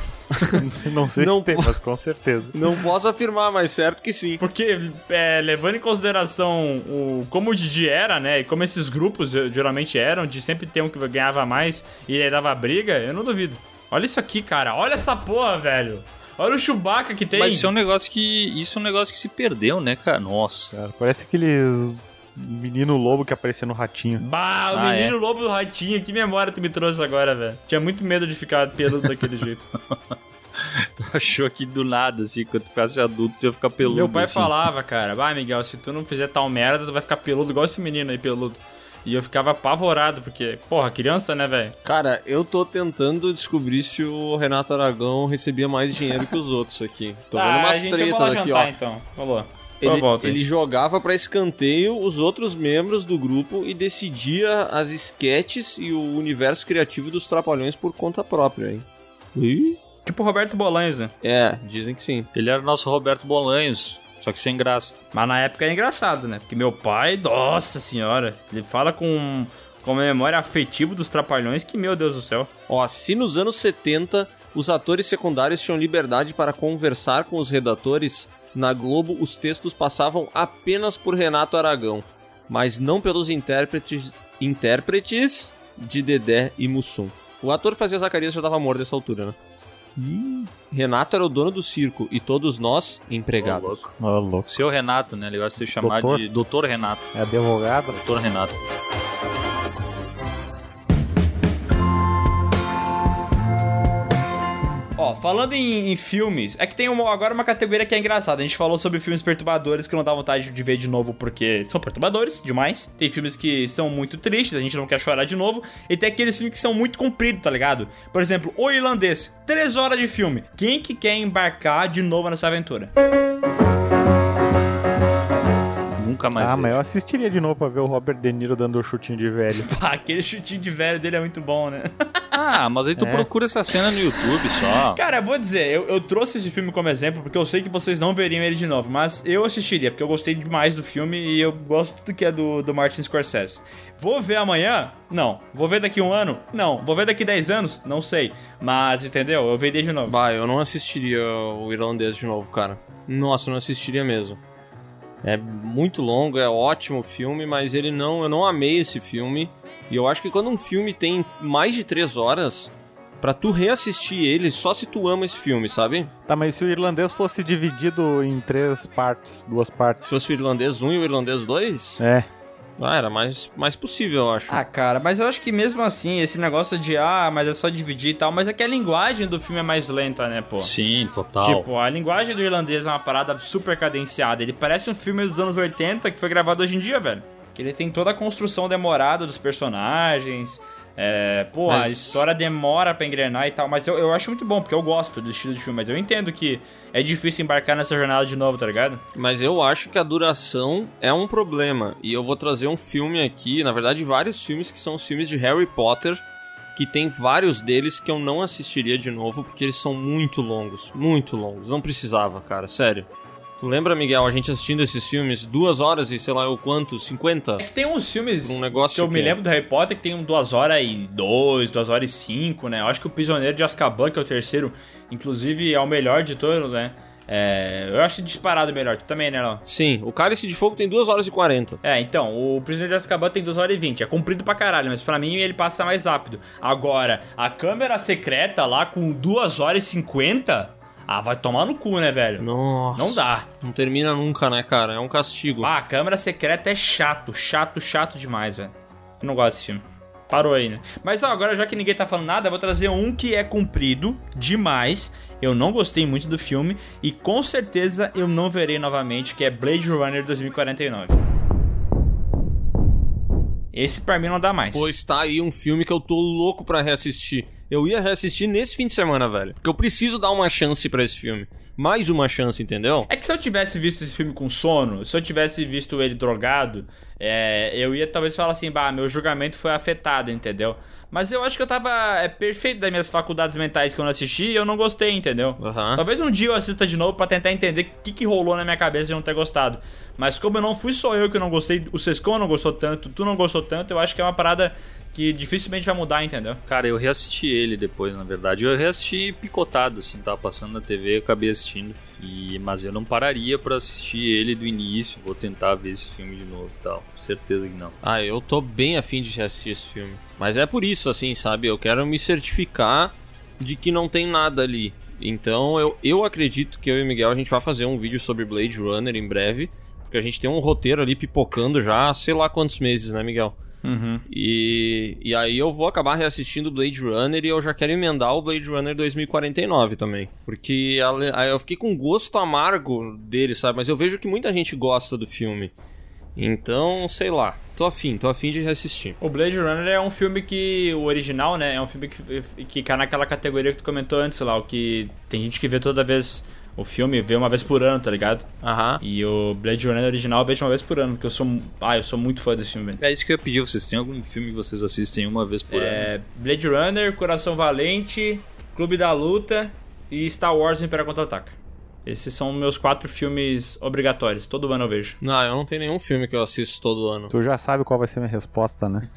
Não sei não se tem, po- mas com certeza. Não posso afirmar, mas certo que sim. Porque, é, levando em consideração o, como o Didi era, né? E como esses grupos geralmente eram, de sempre ter um que ganhava mais e ele dava briga, eu não duvido. Olha isso aqui, cara. Olha essa porra, velho. Olha o Chewbacca que tem. Mas isso é um negócio que, isso é um negócio que se perdeu, né, cara? Nossa. Cara, parece aqueles... Menino Lobo que aparecia no Ratinho. Bah, o ah, Menino é? Lobo do Ratinho. Que memória tu me trouxe agora, velho. Tinha muito medo de ficar peludo daquele jeito. Tu achou que do nada, assim, quando tu ficasse adulto, tu ia ficar peludo. Meu pai assim. Falava, cara, vai, Miguel, se tu não fizer tal merda, tu vai ficar peludo igual esse menino aí, peludo. E eu ficava apavorado, porque, porra, criança, né, velho? Cara, eu tô tentando descobrir se o Renato Aragão recebia mais dinheiro que os outros aqui. Tô ah, vendo umas tretas aqui, ó. Então, falou. Ele, ele jogava pra escanteio os outros membros do grupo e decidia as sketches e o universo criativo dos Trapalhões por conta própria, hein? Ui? Tipo o Roberto Bolanhos, né? É, dizem que sim. Ele era o nosso Roberto Bolanhos, só que sem graça. Mas na época é engraçado, né? Porque meu pai, nossa senhora, ele fala com, com a memória afetiva dos Trapalhões que, meu Deus do céu. Ó, se nos anos setenta os atores secundários tinham liberdade para conversar com os redatores... na Globo os textos passavam apenas por Renato Aragão, mas não pelos intérpretes, intérpretes de Dedé e Mussum. O ator que fazia Zacarias já estava morto nessa altura, né? Ih. Renato era o dono do circo e todos nós empregados. Oh, louco. Oh, louco. Seu Renato, né? Ele gosta de se chamar doutor? de Doutor Renato. É advogado? Doutor Renato. Ó, falando em, em filmes, é que tem uma, agora uma categoria que é engraçada. A gente falou sobre filmes perturbadores que não dá vontade de ver de novo porque são perturbadores demais. Tem filmes que são muito tristes, a gente não quer chorar de novo. E tem aqueles filmes que são muito compridos, tá ligado? Por exemplo, O Irlandês, três horas de filme. Quem que quer embarcar de novo nessa aventura? Nunca mais. Ah, hoje. Mas eu assistiria de novo pra ver o Robert De Niro dando o chutinho de velho. Pá, aquele chutinho de velho dele é muito bom, né? Ah, mas aí tu é. procura essa cena no YouTube só. Cara, eu vou dizer, eu, eu trouxe esse filme como exemplo porque eu sei que vocês não veriam ele de novo, mas eu assistiria, porque eu gostei demais do filme e eu gosto do que é do, do Martin Scorsese. Vou ver amanhã? Não. Vou ver daqui um ano? Não. Vou ver daqui dez anos? Não sei. Mas, entendeu? Eu veria de novo. Vai, eu não assistiria O Irlandês de novo, cara. Nossa, eu não assistiria mesmo. É muito longo, é ótimo o filme, mas ele não, eu não amei esse filme. E eu acho que quando um filme tem mais de três horas, pra tu reassistir ele, só se tu ama esse filme, sabe? Tá, mas se O Irlandês fosse dividido em três partes, duas partes... Se fosse O Irlandês um e O Irlandês dois? É... Ah, era mais, mais possível, eu acho. Ah, cara, mas eu acho que mesmo assim, esse negócio de, ah, mas é só dividir e tal, mas é que a linguagem do filme é mais lenta, né, pô? Sim, total. Tipo, a linguagem do Irlandês é uma parada super cadenciada. Ele parece um filme dos anos oitenta que foi gravado hoje em dia, velho. Que ele tem toda a construção demorada dos personagens... É, pô, mas... a história demora pra engrenar e tal, mas eu, eu acho muito bom, porque eu gosto do estilo de filme, mas eu entendo que é difícil embarcar nessa jornada de novo, tá ligado? Mas eu acho que a duração é um problema, e eu vou trazer um filme aqui, na verdade vários filmes que são os filmes de Harry Potter, que tem vários deles que eu não assistiria de novo, porque eles são muito longos, muito longos, não precisava, cara, sério. Tu lembra, Miguel, a gente assistindo esses filmes duas horas e sei lá o quanto, cinquenta? É que tem uns filmes um negócio que eu que... me lembro do Harry Potter que tem um duas horas e dois, duas horas e cinco, né? Eu acho que o Prisioneiro de Azkaban, que é o terceiro, inclusive é o melhor de todos, né? É, eu acho disparado melhor, tu também, né, Léo? Sim, o Cálice de Fogo tem duas horas e quarenta. É, então, o Prisioneiro de Azkaban tem duas horas e vinte. É comprido pra caralho, mas pra mim ele passa mais rápido. Agora, a Câmara Secreta lá com duas horas e cinquenta... Ah, vai tomar no cu, né, velho? Nossa. Não dá. Não termina nunca, né, cara? É um castigo. Ah, a Câmara Secreta é chato, chato, chato demais, velho. Eu não gosto desse filme. Parou aí, né? Mas ó, agora, já que ninguém tá falando nada, eu vou trazer um que é comprido demais. Eu não gostei muito do filme e com certeza eu não verei novamente, que é Blade Runner dois mil e quarenta e nove. Esse pra mim não dá mais. Pô, está aí um filme que eu tô louco pra reassistir. Eu ia reassistir nesse fim de semana, velho. Porque eu preciso dar uma chance pra esse filme. Mais uma chance, entendeu? É que se eu tivesse visto esse filme com sono, se eu tivesse visto ele drogado, é, eu ia talvez falar assim, bah, meu julgamento foi afetado, entendeu? Mas eu acho que eu tava é, perfeito das minhas faculdades mentais que eu não assisti e eu não gostei, entendeu? Uhum. Talvez um dia eu assista de novo pra tentar entender o que, que rolou na minha cabeça de não ter gostado. Mas como eu não fui só eu que não gostei, o Sescon não gostou tanto, tu não gostou tanto, eu acho que é uma parada... que dificilmente vai mudar, entendeu? Cara, eu reassisti ele depois, na verdade. Eu reassisti picotado, assim, tava passando na T V, eu acabei assistindo. E... Mas eu não pararia pra assistir ele do início, vou tentar ver esse filme de novo e tal. Com certeza que não. Ah, eu tô bem afim de reassistir esse filme. Mas é por isso, assim, sabe? Eu quero me certificar de que não tem nada ali. Então, eu, eu acredito que eu e o Miguel, a gente vai fazer um vídeo sobre Blade Runner em breve. Porque a gente tem um roteiro ali pipocando já há sei lá quantos meses, né, Miguel? Uhum. E, e aí eu vou acabar reassistindo Blade Runner e eu já quero emendar o Blade Runner dois mil e quarenta e nove também. Porque a, a, eu fiquei com gosto amargo dele, sabe? Mas eu vejo que muita gente gosta do filme. Então, sei lá, tô afim, tô afim de reassistir. O Blade Runner é um filme que, o original, né? É um filme que, que cai naquela categoria que tu comentou antes, lá, o que tem gente que vê toda vez... O filme vê uma vez por ano, tá ligado? Aham. E o Blade Runner original eu vejo uma vez por ano, porque eu sou... Ah, eu sou muito fã desse filme, velho. É isso que eu ia pedir, vocês têm algum filme que vocês assistem uma vez por é... ano? Blade Runner, Coração Valente, Clube da Luta e Star Wars Império Contra-Ataca. Esses são meus quatro filmes obrigatórios. Todo ano eu vejo. Não, eu não tenho nenhum filme que eu assisto todo ano. Tu já sabe qual vai ser a minha resposta, né?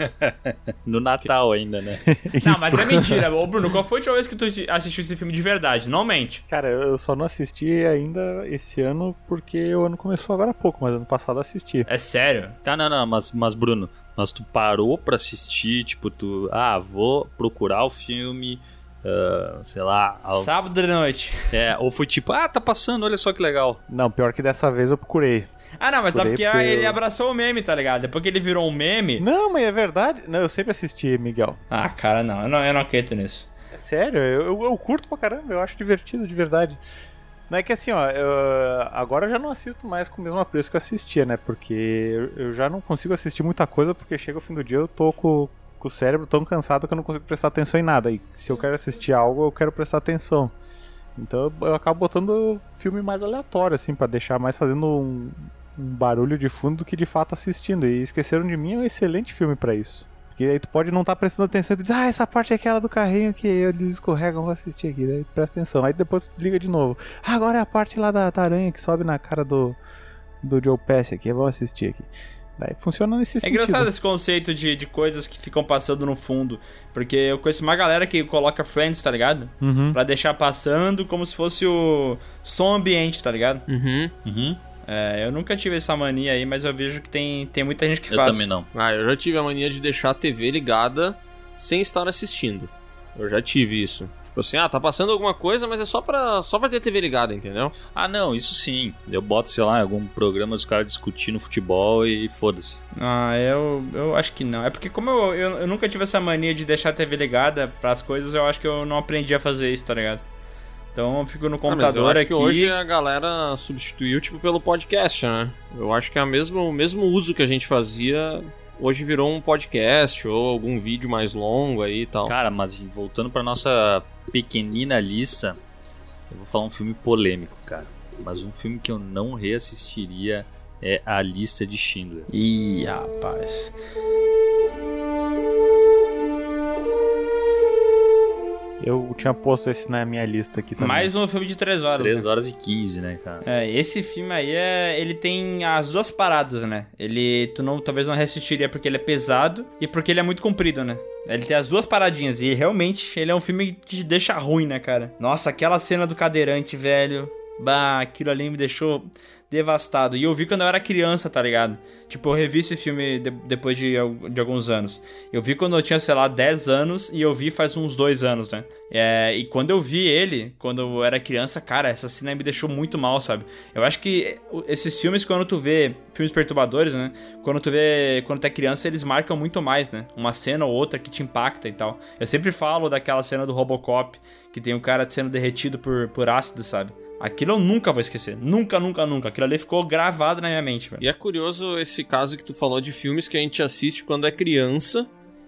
No Natal que... ainda, né? Não, mas é mentira. Ô, Bruno, qual foi a última vez que tu assistiu esse filme de verdade? Não mente. Cara, eu só não assisti ainda esse ano porque o ano começou agora há pouco, mas ano passado eu assisti. É sério? Tá, não, não, mas, mas Bruno, mas tu parou pra assistir, tipo, tu... Ah, vou procurar o filme... Uh, sei lá... Ao... Sábado de noite. É, ou foi tipo, ah, tá passando, olha só que legal. Não, pior que dessa vez eu procurei. Ah, não, mas é porque, porque ele abraçou o meme, tá ligado? Depois que ele virou um meme... Não, mas é verdade. Não, eu sempre assisti, Miguel. Ah, cara, não. Eu não, eu não acredito nisso. É sério, eu, eu curto pra caramba. Eu acho divertido, de verdade. Não é que assim, ó... Eu, agora eu já não assisto mais com o mesmo apreço que eu assistia, né? Porque eu, eu já não consigo assistir muita coisa, porque chega o fim do dia eu tô com... o cérebro tão cansado que eu não consigo prestar atenção em nada. E se eu quero assistir algo, eu quero prestar atenção. Então eu acabo botando filme mais aleatório, assim, pra deixar mais fazendo um, um barulho de fundo do que de fato assistindo. E Esqueceram de Mim é um excelente filme pra isso. Porque aí tu pode não estar tá prestando atenção e tu diz, ah, essa parte é aquela do carrinho que eles escorregam, vou assistir aqui. Daí presta atenção. Aí depois tu desliga de novo. Ah, agora é a parte lá da, da aranha que sobe na cara do, do Joe Pesci aqui. Vamos assistir aqui. Daí funciona nesse sentido. É engraçado esse conceito de, de coisas que ficam passando no fundo. Porque eu conheço uma galera que coloca Friends, tá ligado? Uhum. Pra deixar passando como se fosse o som ambiente, tá ligado? Uhum. Uhum. É, eu nunca tive essa mania aí, mas eu vejo que tem, tem muita gente que eu faz. Eu também não. Ah, eu já tive a mania de deixar a T V ligada sem estar assistindo. Eu já tive isso. Tipo assim, ah, tá passando alguma coisa, mas é só pra, só pra ter T V ligada, entendeu? Ah, não, isso sim. Eu boto, sei lá, algum programa dos caras discutindo futebol e foda-se. Ah, eu, eu acho que não. É porque como eu, eu, eu nunca tive essa mania de deixar a T V ligada pras coisas, eu acho que eu não aprendi a fazer isso, tá ligado? Então eu fico no computador ah, mas eu acho aqui... que hoje a galera substituiu, tipo, pelo podcast, né? Eu acho que é o mesmo, mesmo uso que a gente fazia... Hoje virou um podcast ou algum vídeo mais longo aí e tal. Cara, mas voltando pra nossa pequenina lista, eu vou falar um filme polêmico, cara. Mas um filme que eu não reassistiria é A Lista de Schindler. Ih, rapaz. Eu tinha posto esse na minha lista aqui também. Mais um filme de três horas. três horas e quinze, né, cara? É, esse filme aí, é, ele tem as duas paradas, né? Ele, tu não, talvez não reassistiria porque ele é pesado e porque ele é muito comprido, né? Ele tem as duas paradinhas e realmente ele é um filme que te deixa ruim, né, cara? Nossa, aquela cena do cadeirante, velho. Bah, aquilo ali me deixou devastado. E eu vi quando eu era criança, tá ligado? Tipo, eu revi esse filme de, depois de, de alguns anos. Eu vi quando eu tinha, sei lá, dez anos. E eu vi faz uns dois anos, né? É, e quando eu vi ele, quando eu era criança, cara, essa cena me deixou muito mal, sabe? Eu acho que esses filmes, quando tu vê... Filmes perturbadores, né? Quando tu vê... Quando tu é criança, eles marcam muito mais, né? Uma cena ou outra que te impacta e tal. Eu sempre falo daquela cena do Robocop, que tem um cara sendo derretido por, por ácido, sabe? Aquilo eu nunca vou esquecer. Nunca, nunca, nunca. Aquilo ali ficou gravado na minha mente, velho. E é curioso esse caso que tu falou de filmes que a gente assiste quando é criança.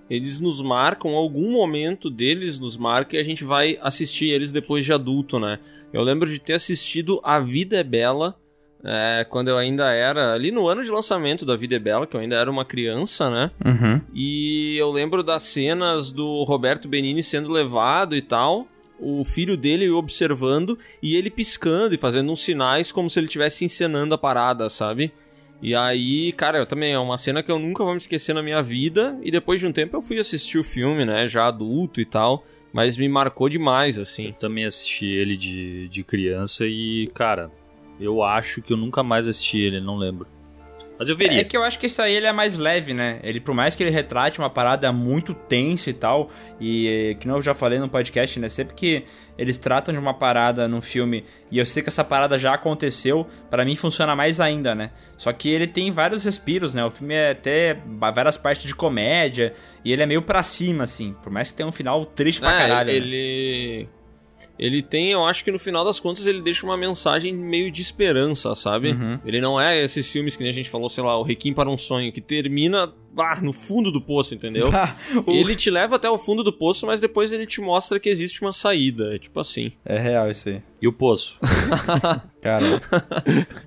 Eles nos marcam, algum momento deles nos marca e a gente vai assistir eles depois de adulto, né? Eu lembro de ter assistido A Vida é Bela, é, quando eu ainda era... Ali no ano de lançamento da Vida é Bela, que eu ainda era uma criança, né? Uhum. E eu lembro das cenas do Roberto Benigni sendo levado e tal... O filho dele observando e ele piscando e fazendo uns sinais como se ele estivesse encenando a parada, sabe? E aí, cara, eu também é uma cena que eu nunca vou me esquecer na minha vida. E depois de um tempo eu fui assistir o filme, né? Já adulto e tal. Mas me marcou demais, assim. Eu também assisti ele de, de criança e, cara, eu acho que eu nunca mais assisti ele, não lembro. Mas eu veria. É que eu acho que isso aí ele é mais leve, né? Ele, por mais que ele retrate uma parada muito tensa e tal, e que eu já falei no podcast, né? Sempre que eles tratam de uma parada num filme e eu sei que essa parada já aconteceu, pra mim funciona mais ainda, né? Só que ele tem vários respiros, né? O filme é até várias partes de comédia e ele é meio pra cima, assim. Por mais que tenha um final triste pra é, caralho. Ele... Né? Ele tem, eu acho que no final das contas ele deixa uma mensagem meio de esperança, sabe? Uhum. Ele não é esses filmes que nem a gente falou, sei lá, o Requiem para um Sonho, que termina ah, no fundo do poço, entendeu? o... Ele te leva até o fundo do poço, mas depois ele te mostra que existe uma saída, é tipo assim. É real isso aí. E o Poço? Cara,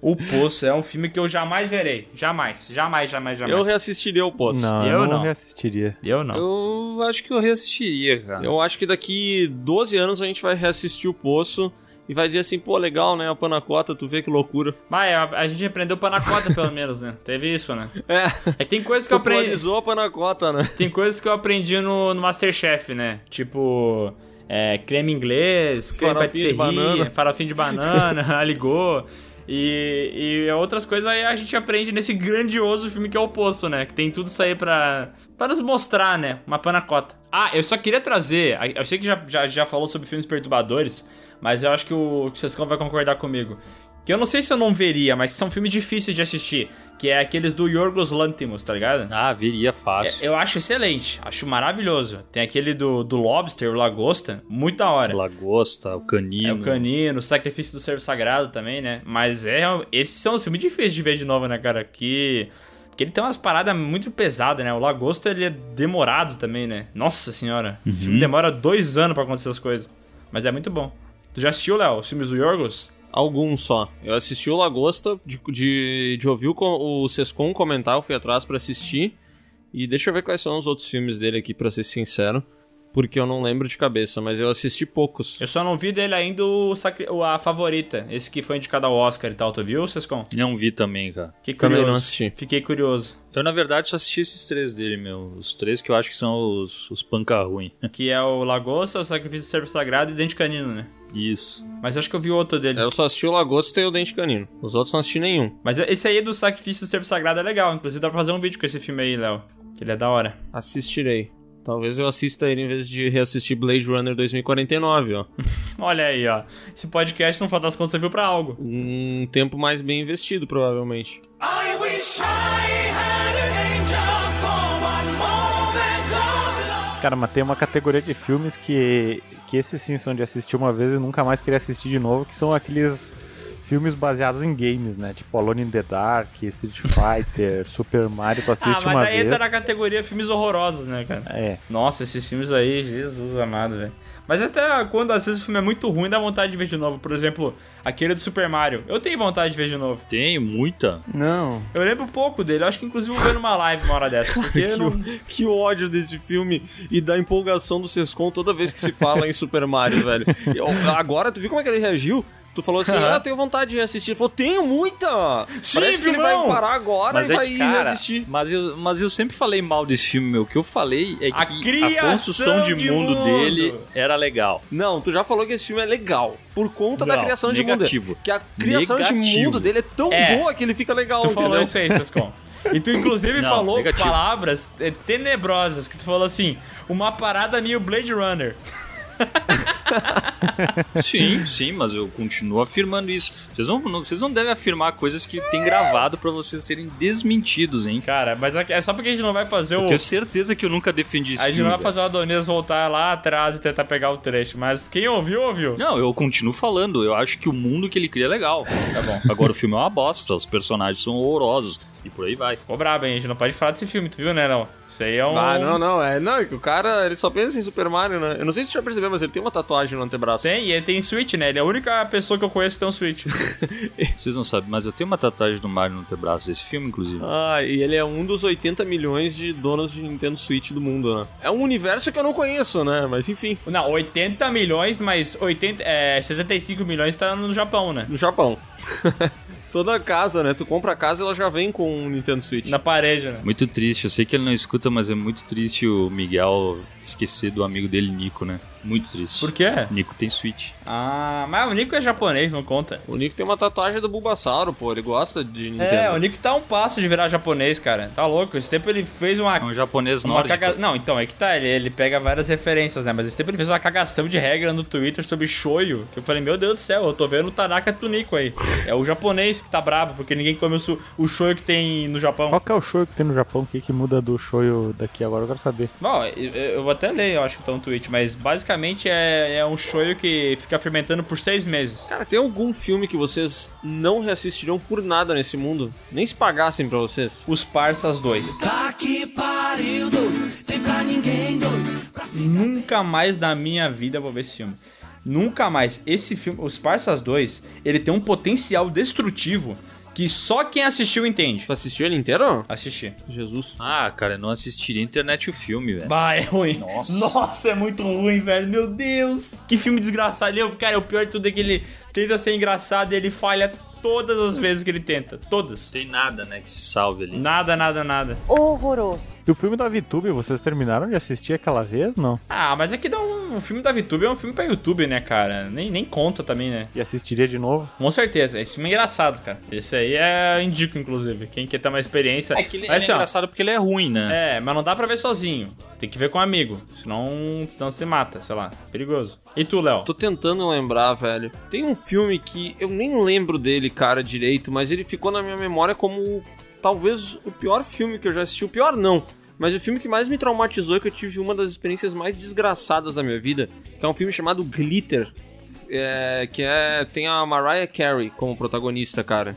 O Poço é um filme que eu jamais verei, jamais, jamais, jamais, jamais. Eu reassistiria O Poço. Não, eu, eu não reassistiria. Eu não. Eu acho que eu reassistiria, cara. Eu acho que daqui doze anos a gente vai reassistir O Poço e vai dizer assim, pô, legal, né, a panacota, tu vê que loucura. Mas a, a gente aprendeu panacota, pelo menos, né? Teve isso, né? É. É tem coisas que eu aprendi... Popularizou a panacota, né? Tem coisas que eu aprendi no, no MasterChef, né? Tipo... É, creme inglês, creme patisserie, farofinho de banana, aligô. E, e outras coisas aí a gente aprende nesse grandioso filme que é O Poço, né? Que tem tudo isso aí pra, pra nos mostrar, né? Uma panacota. Ah, eu só queria trazer... Eu sei que já, já, já falou sobre filmes perturbadores, mas eu acho que o Sescão vai concordar comigo. Que eu não sei se eu não veria, mas são filmes difíceis de assistir. Que é aqueles do Yorgos Lanthimos, tá ligado? Ah, viria fácil. É, eu acho excelente, acho maravilhoso. Tem aquele do, do Lobster, o Lagosta, muito da hora. Lagosta, o Canino. É, o Canino, o Sacrifício do Servo Sagrado também, né? Mas é, esses são os filmes difíceis de ver de novo, né, cara? Que... Porque ele tem umas paradas muito pesadas, né? O Lagosta, ele é demorado também, né? Nossa senhora, uhum. O filme demora dois anos pra acontecer as coisas. Mas é muito bom. Tu já assistiu, Léo, os filmes do Yorgos? Alguns só. Eu assisti o Lagosta, de, de, de ouvir o, o Sescon comentar, eu fui atrás pra assistir. E deixa eu ver quais são os outros filmes dele aqui, pra ser sincero. Porque eu não lembro de cabeça, mas eu assisti poucos. Eu só não vi dele ainda o, A Favorita, esse que foi indicado ao Oscar e tal. Tu viu, Sescon? Não vi também, cara. Fiquei curioso. Também não assisti. Fiquei curioso. Eu, na verdade, só assisti esses três dele, meu. Os três que eu acho que são os, os panca ruim. Que é o Lagosta, o Sacrifício do Servo Sagrado e Dente Canino, né? Isso. Mas eu acho que eu vi outro dele. Eu só assisti o Lagosta e o Dente Canino. Os outros não assisti nenhum. Mas esse aí do Sacrifício do Servo Sagrado é legal. Inclusive dá pra fazer um vídeo com esse filme aí, Léo. Que ele é da hora. Assistirei. Talvez eu assista ele em vez de reassistir Blade Runner dois mil e quarenta e nove, ó. Olha aí, ó. Esse podcast, não falta as contas, serviu pra algo. Um tempo mais bem investido, provavelmente. I wish I had an angel for one moment of love. Cara, mas tem uma categoria de filmes que... que esses sim são de assistir uma vez e nunca mais queria assistir de novo, que são aqueles filmes baseados em games, né? Tipo Alone in the Dark, Street Fighter, Super Mario, tu assiste uma vez. Ah, mas daí vez. Entra na categoria filmes horrorosos, né, cara? É. Nossa, esses filmes aí, Jesus amado, velho. Mas até quando às vezes o filme é muito ruim, dá vontade de ver de novo. Por exemplo, aquele do Super Mario. Eu tenho vontade de ver de novo. Tenho, muita. Não. Eu lembro pouco dele. Eu acho que inclusive vou ver numa live uma hora dessa. Cara, porque que, não... que ódio desse filme e da empolgação do Sescon toda vez que se fala em Super Mario, velho. Eu, agora, tu viu como é que ele reagiu? Tu falou assim, ah, eu tenho vontade de reassistir. Ele falou, tenho muita! Sim, parece que irmão. Ele vai parar agora mas e é vai reassistir. Mas eu, mas eu sempre falei mal desse filme, meu. O que eu falei é a que a construção de, de mundo, mundo dele era legal. Não, tu já falou que esse filme é legal. Por conta não, da criação negativo. de mundo. Que a criação negativo. de mundo dele é tão é. boa que ele fica legal. Tu entendeu? Falou isso aí, Sescon. E tu inclusive não, falou negativo. palavras tenebrosas. Que tu falou assim, uma parada meio Blade Runner. Sim, sim, mas eu continuo afirmando isso. Vocês não, não, vocês não devem afirmar coisas que tem gravado pra vocês serem desmentidos, hein? Cara, mas é só porque a gente não vai fazer o... Eu tenho certeza que eu nunca defendi isso. A gente filme, não vai fazer o Adonias voltar lá atrás e tentar pegar o trecho, mas quem ouviu, ouviu. Não, eu continuo falando, eu acho que o mundo que ele cria é legal. Tá bom. Agora o filme é uma bosta, os personagens são horrorosos. E por aí vai. Ficou brabo, hein? A gente não pode falar desse filme, tu viu, né, não? Isso aí é um... Ah, não, não. É, não, é que o cara, ele só pensa em Super Mario, né? Eu não sei se tu já percebeu, mas ele tem uma tatuagem no antebraço. Tem, e ele tem Switch, né? Ele é a única pessoa que eu conheço que tem um Switch. Vocês não sabem, mas eu tenho uma tatuagem do Mario no antebraço desse filme, inclusive. Ah, e ele é um dos oitenta milhões de donos de Nintendo Switch do mundo, né? É um universo que eu não conheço, né? Mas enfim. Não, oitenta milhões, mas oitenta, é, setenta e cinco milhões tá no Japão, né? No Japão. Toda casa, né? Tu compra a casa e ela já vem com um Nintendo Switch. Na parede, né? Muito triste. Eu sei que ele não escuta, mas é muito triste o Miguel esquecer do amigo dele, Nico, né? Muito triste. Por quê? Nico tem Switch. Ah, mas o Nico é japonês, não conta. O Nico tem uma tatuagem do Bulbasauro, pô. Ele gosta de Nintendo. É, o Nico tá um passo de virar japonês, cara. Tá louco. Esse tempo ele fez uma... É um japonês uma nórdico. Caga... Não, então, é que tá. Ele, ele pega várias referências, né? Mas esse tempo ele fez uma cagação de regra no Twitter sobre shoyu. Que eu falei, meu Deus do céu, eu tô vendo o Tanaka do Nico aí. É o japonês que tá brabo, porque ninguém come o, su... o shoyu que tem no Japão. Qual que é o shoyu que tem no Japão? O que que muda do shoyu daqui agora? Eu quero saber. Bom, eu, eu vou até ler, eu acho que tá um tweet, mas basicamente Basicamente é, é um shoyu que fica fermentando por seis meses. Cara, tem algum filme que vocês não reassistiriam por nada nesse mundo? Nem se pagassem pra vocês? Os Parças dois. Tá que pariu, doido. Tem pra ninguém, doido. Pra nunca mais na minha vida vou ver esse filme. Nunca mais. Esse filme, Os Parças dois, ele tem um potencial destrutivo que só quem assistiu entende. Tu assistiu ele inteiro? Assisti. Jesus. Ah, cara, eu não assisti na internet o filme, velho. Bah, é ruim. Nossa. Nossa, é muito ruim, velho. Meu Deus. Que filme desgraçado. Ele, cara, o pior de tudo é que ele tenta ser engraçado e ele falha todas as vezes que ele tenta. Todas. Tem nada, né, que se salve ali. Nada, nada, nada. Horroroso. E o filme da VTube, vocês terminaram de assistir aquela vez, não? Ah, mas é que dá um... o filme da VTube é um filme pra YouTube, né, cara? Nem, nem conta também, né? E assistiria de novo? Com certeza. Esse filme é engraçado, cara. Esse aí é... indico, inclusive. Quem quer ter uma experiência... É que ele, mas, ele assim, é engraçado ó, porque ele é ruim, né? É, mas não dá pra ver sozinho. Tem que ver com um amigo. Senão, senão se mata, sei lá. Perigoso. E tu, Léo? Tô tentando lembrar, velho. Tem um filme que eu nem lembro dele, cara, direito, mas ele ficou na minha memória como talvez o pior filme que eu já assisti, o pior não, mas o filme que mais me traumatizou é que eu tive uma das experiências mais desgraçadas da minha vida, que é um filme chamado Glitter, é, que é, tem a Mariah Carey como protagonista, cara.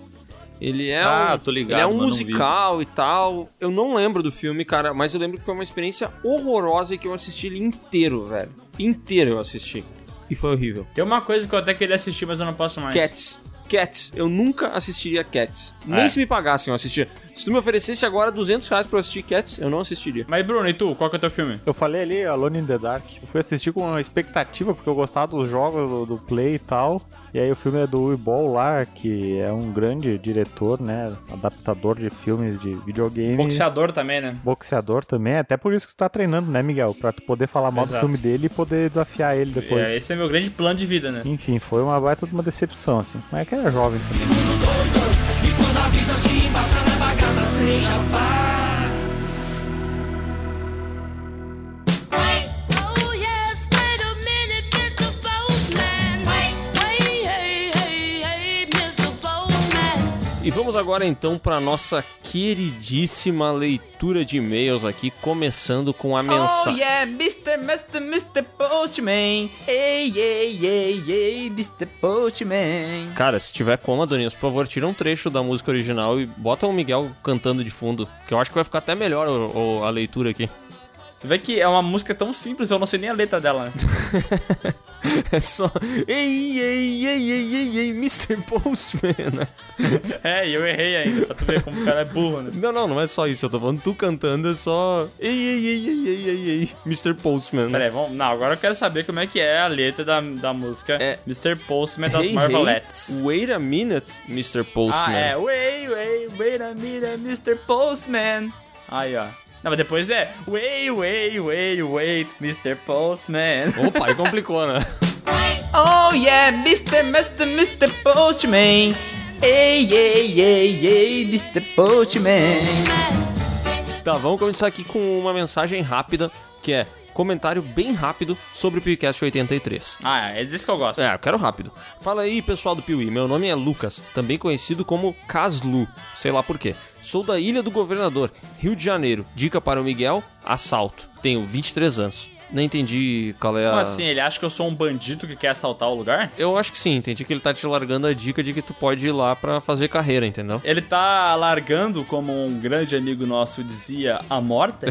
Ele é ah, um, tô ligado, ele é um musical e tal. Eu não lembro do filme, cara, mas eu lembro que foi uma experiência horrorosa e que eu assisti ele inteiro, velho. Inteiro eu assisti. E foi horrível. Tem uma coisa que eu até queria assistir, mas eu não posso mais. Cats. Cats, eu nunca assistiria Cats. É. Nem se me pagassem eu assistia. Se tu me oferecesse agora duzentos reais pra eu assistir Cats, eu não assistiria. Mas Bruno, e tu? Qual que é o teu filme? Eu falei ali, Alone in the Dark. Eu fui assistir com uma expectativa, porque eu gostava dos jogos, do, do Play e tal. E aí o filme é do Uwe Boll lá, que é um grande diretor, né? Adaptador de filmes de videogame. Boxeador também, né? Boxeador também. Até por isso que tu tá treinando, né, Miguel? Pra tu poder falar mal Exato. do filme dele e poder desafiar ele depois. É, esse é meu grande plano de vida, né? Enfim, foi uma baita de uma decepção, assim. Mas é que era jovem também. E quando a vida se embaça na bagaça, seja paz. E vamos agora então para nossa queridíssima leitura de e-mails aqui, começando com a mensagem. Oh yeah, mister mister mister Postman. Ei, ei, ei, ei, mister Postman. Cara, se tiver como, Adonis, por favor, tira um trecho da música original e bota o Miguel cantando de fundo, que eu acho que vai ficar até melhor o, o, a leitura aqui. Tu vê que é uma música tão simples, eu não sei nem a letra dela, né? É só... Ei, ei, ei, ei, ei, ei, mister Postman. É, eu errei ainda, pra tu ver como o cara é burro, né? Não, não, não é só isso, eu tô falando tu cantando, é só... Ei, ei, ei, ei, ei, ei, ei, mister Postman. Peraí, vamos... Não, agora eu quero saber como é que é a letra da, da música é... mister Postman das hey, Marvelettes. Hey, wait a minute, mister Postman. Ah, é. Wait, wait, wait a minute, mister Postman. Aí, ó. Não, mas depois é... Wait, wait, wait, wait, mister Postman. Opa, aí complicou, né? Oh, yeah, mister mister mister Postman. Ei, ei, ei, ei, mister Postman. Tá, vamos começar aqui com uma mensagem rápida, que é... Comentário bem rápido sobre o PeeWeeCast oitenta e três. Ah, é desse que eu gosto. É, eu quero rápido. Fala aí, pessoal do PeeWee. Meu nome é Lucas, também conhecido como Caslu. Sei lá por quê. Sou da Ilha do Governador, Rio de Janeiro. Dica para o Miguel, assalto. Tenho vinte e três anos. Não entendi qual é a... Como assim? Ele acha que eu sou um bandido que quer assaltar o lugar? Eu acho que sim. Entendi que ele tá te largando a dica de que tu pode ir lá pra fazer carreira, entendeu? Ele tá largando, como um grande amigo nosso dizia, a morta?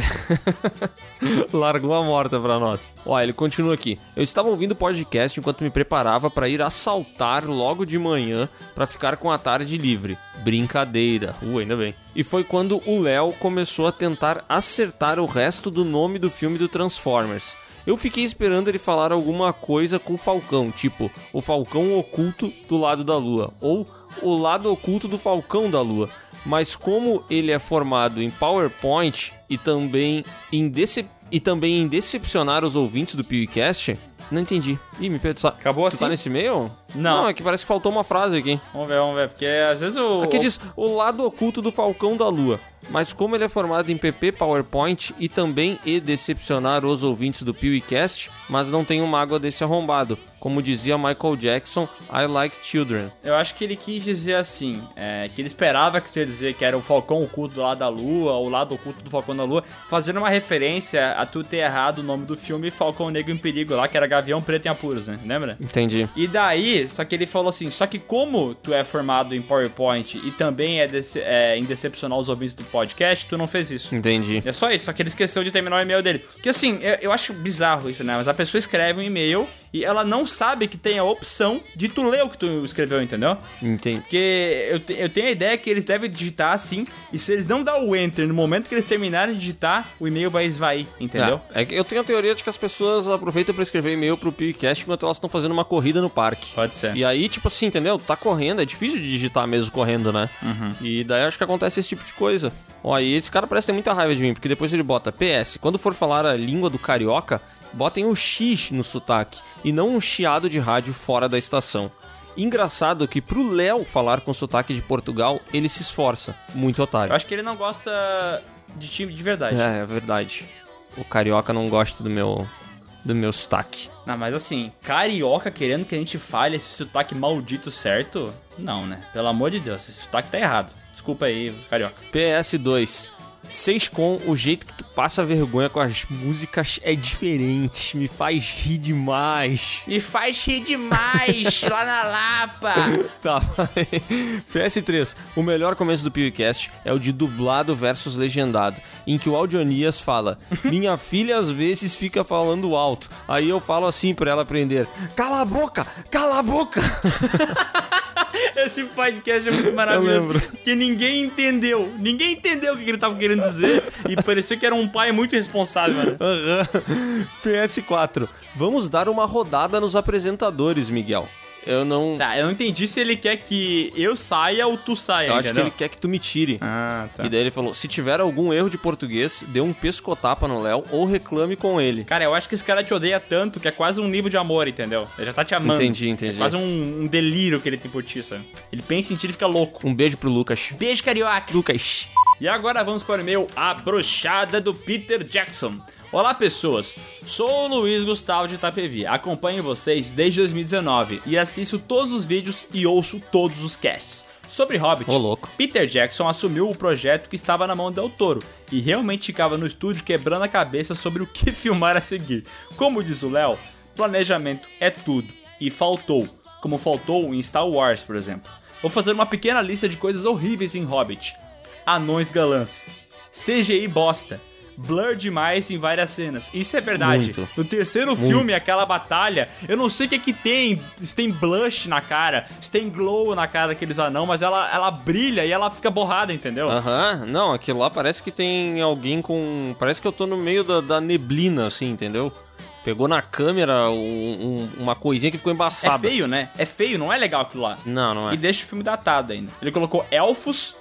Largou a morta pra nós. Ó, ele continua aqui. Eu estava ouvindo o podcast enquanto me preparava pra ir assaltar logo de manhã pra ficar com a tarde livre. Brincadeira. Uh, ainda bem. E foi quando o Léo começou a tentar acertar o resto do nome do filme do Transformers. Eu fiquei esperando ele falar alguma coisa com o Falcão, tipo, o Falcão Oculto do Lado da Lua, ou o Lado Oculto do Falcão da Lua. Mas como ele é formado em PowerPoint e também em, decep- e também em decepcionar os ouvintes do PeeWeeCast... Não entendi. Ih, me perdoa. Acabou assim? Tu tá nesse e-mail? Não. Não, é que parece que faltou uma frase aqui. Vamos ver, vamos ver. Porque às vezes o... Aqui diz, o lado oculto do Falcão da Lua. Mas como ele é formado em P P, PowerPoint e também e decepcionar os ouvintes do PeeWeeCast, mas não tenho mágoa desse arrombado. Como dizia Michael Jackson, I like children. Eu acho que ele quis dizer assim, é, que ele esperava que tu ia dizer que era o Falcão Oculto do Lado da Lua, ou o Lado Oculto do Falcão da Lua, fazendo uma referência a tu ter errado o nome do filme Falcão Negro em Perigo lá, que era Gavião Preto em apuros, né? Lembra? Entendi. E daí, só que ele falou assim, só que como tu é formado em PowerPoint e também é, dece- é em decepcionar os ouvintes do podcast, tu não fez isso. Entendi. É só isso, só que ele esqueceu de terminar o e-mail dele. Que assim, eu, eu acho bizarro isso, né? Mas a pessoa escreve um e-mail e ela não sabe que tem a opção de tu ler o que tu escreveu, entendeu? Entendi. Porque eu, te, eu tenho a ideia que eles devem digitar assim, e se eles não dar o enter no momento que eles terminarem de digitar, o e-mail vai esvair, entendeu? É, é, eu tenho a teoria de que as pessoas aproveitam pra escrever e-mail pro PeeWeeCast enquanto elas estão fazendo uma corrida no parque. Pode ser. E aí, tipo assim, entendeu? Tá correndo, é difícil de digitar mesmo correndo, né? Uhum. E daí acho que acontece esse tipo de coisa. Ó, e esse cara parece ter muita raiva de mim, porque depois ele bota P S, quando for falar a língua do carioca, botem um X no sotaque e não um chiado de rádio fora da estação. Engraçado que pro Léo falar com sotaque de Portugal, ele se esforça. Muito otário. Eu acho que ele não gosta de time de verdade. É, é verdade. O carioca não gosta do meu, do meu sotaque. Não, mas assim, carioca querendo que a gente fale esse sotaque maldito certo? Não, né? Pelo amor de Deus, esse sotaque tá errado. Desculpa aí, carioca. P S dois. Seis com o jeito que tu passa vergonha com as músicas é diferente. Me faz rir demais. Me faz rir demais lá na Lapa. Tá, P S três. O melhor começo do PeeWeeCast é o de dublado versus legendado, em que o Audionias fala: minha filha às vezes fica falando alto. Aí eu falo assim pra ela aprender: cala a boca, cala a boca. Esse podcast é muito maravilhoso, porque ninguém entendeu, ninguém entendeu o que ele tava querendo dizer e parecia que era um pai muito responsável, mano. Uhum. P S quatro, vamos dar uma rodada nos apresentadores, Miguel. Eu não... Tá, eu não entendi se ele quer que eu saia ou tu saia, eu entendeu? Acho que ele quer que tu me tire. Ah, tá. E daí ele falou, se tiver algum erro de português, dê um pescotapa no Léo ou reclame com ele. Cara, eu acho que esse cara te odeia tanto que é quase um nível de amor, entendeu? Ele já tá te amando. Entendi, entendi. É quase um, um delírio que ele tem por ti, sabe? Ele pensa em ti e fica louco. Um beijo pro Lucas. Beijo, carioca. Lucas. E agora vamos para o e-mail A Brochada do Peter Jackson. Olá pessoas, sou o Luiz Gustavo de Itapevi, acompanho vocês desde dois mil e dezenove e assisto todos os vídeos e ouço todos os casts. Sobre Hobbit, oh, louco. Peter Jackson assumiu o projeto que estava na mão do Del Toro e realmente ficava no estúdio quebrando a cabeça sobre o que filmar a seguir. Como diz o Léo, planejamento é tudo e faltou, como faltou em Star Wars, por exemplo. Vou fazer uma pequena lista de coisas horríveis em Hobbit. Anões galãs, C G I bosta, blur demais em várias cenas. Isso é verdade. Muito. No terceiro Muito. filme, aquela batalha, eu não sei o que é que tem. Se tem blush na cara, se tem glow na cara daqueles anão, mas ela, ela brilha e ela fica borrada, entendeu? Aham. Uhum. Não, aquilo lá parece que tem alguém com... Parece que eu tô no meio da, da neblina, assim, entendeu? Pegou na câmera um, um, uma coisinha que ficou embaçada. É feio, né? É feio, não é legal aquilo lá. Não, não é. E deixa o filme datado ainda. Ele colocou elfos...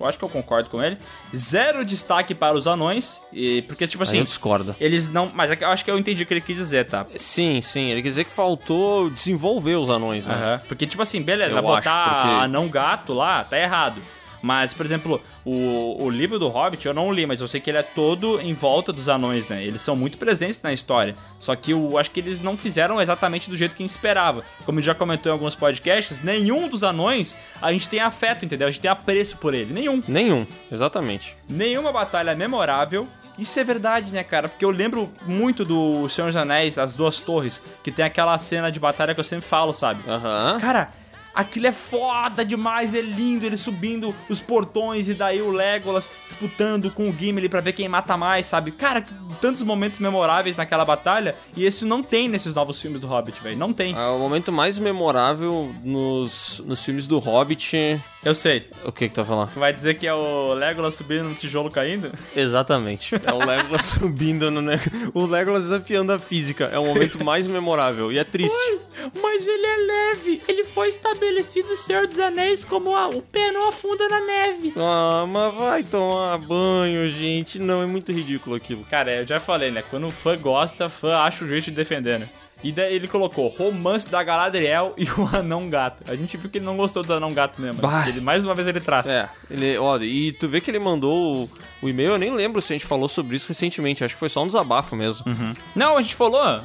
Eu acho que eu concordo com ele. Zero destaque para os anões. E porque, tipo assim... Aí eu discordo. Eles não... Mas eu acho que eu entendi o que ele quis dizer, tá? Sim, sim. Ele quis dizer que faltou desenvolver os anões, né? Uhum. Porque, tipo assim, beleza, eu botar acho, porque... anão gato lá, tá errado. Mas, por exemplo, o, o livro do Hobbit eu não li, mas eu sei que ele é todo em volta dos anões, né? Eles são muito presentes na história. Só que eu acho que eles não fizeram exatamente do jeito que a gente esperava. Como já comentou em alguns podcasts, nenhum dos anões a gente tem afeto, entendeu? A gente tem apreço por ele. Nenhum. Nenhum, exatamente. Nenhuma batalha memorável. Isso é verdade, né, cara? Porque eu lembro muito do Senhor dos Anéis, As Duas Torres, que tem aquela cena de batalha que eu sempre falo, sabe? Aham. Uhum. Cara... Aquilo é foda demais, é lindo, ele subindo os portões e daí o Legolas disputando com o Gimli pra ver quem mata mais, sabe? Cara, tantos momentos memoráveis naquela batalha e esse não tem nesses novos filmes do Hobbit, velho, não tem. É o momento mais memorável nos, nos filmes do Hobbit... Eu sei. O que que tu vai falar? Vai dizer que é o Legolas subindo no tijolo caindo? Exatamente. É o Legolas subindo no... Ne... O Legolas desafiando a física. É o momento mais memorável e é triste. Ui, mas ele é leve. Ele foi estabelecido, Senhor dos Anéis, como a... o pé não afunda na neve. Ah, mas vai tomar banho, gente. Não, é muito ridículo aquilo. Cara, eu já falei, né? Quando o fã gosta, fã acha o jeito de defender, né? E daí ele colocou romance da Galadriel e o anão gato. A gente viu que ele não gostou do anão gato mesmo. Ele, mais uma vez ele traça. É, ele, olha, e tu vê que ele mandou o, o e-mail, eu nem lembro se a gente falou sobre isso recentemente. Acho que foi só um desabafo mesmo. Uhum. Não, a gente falou...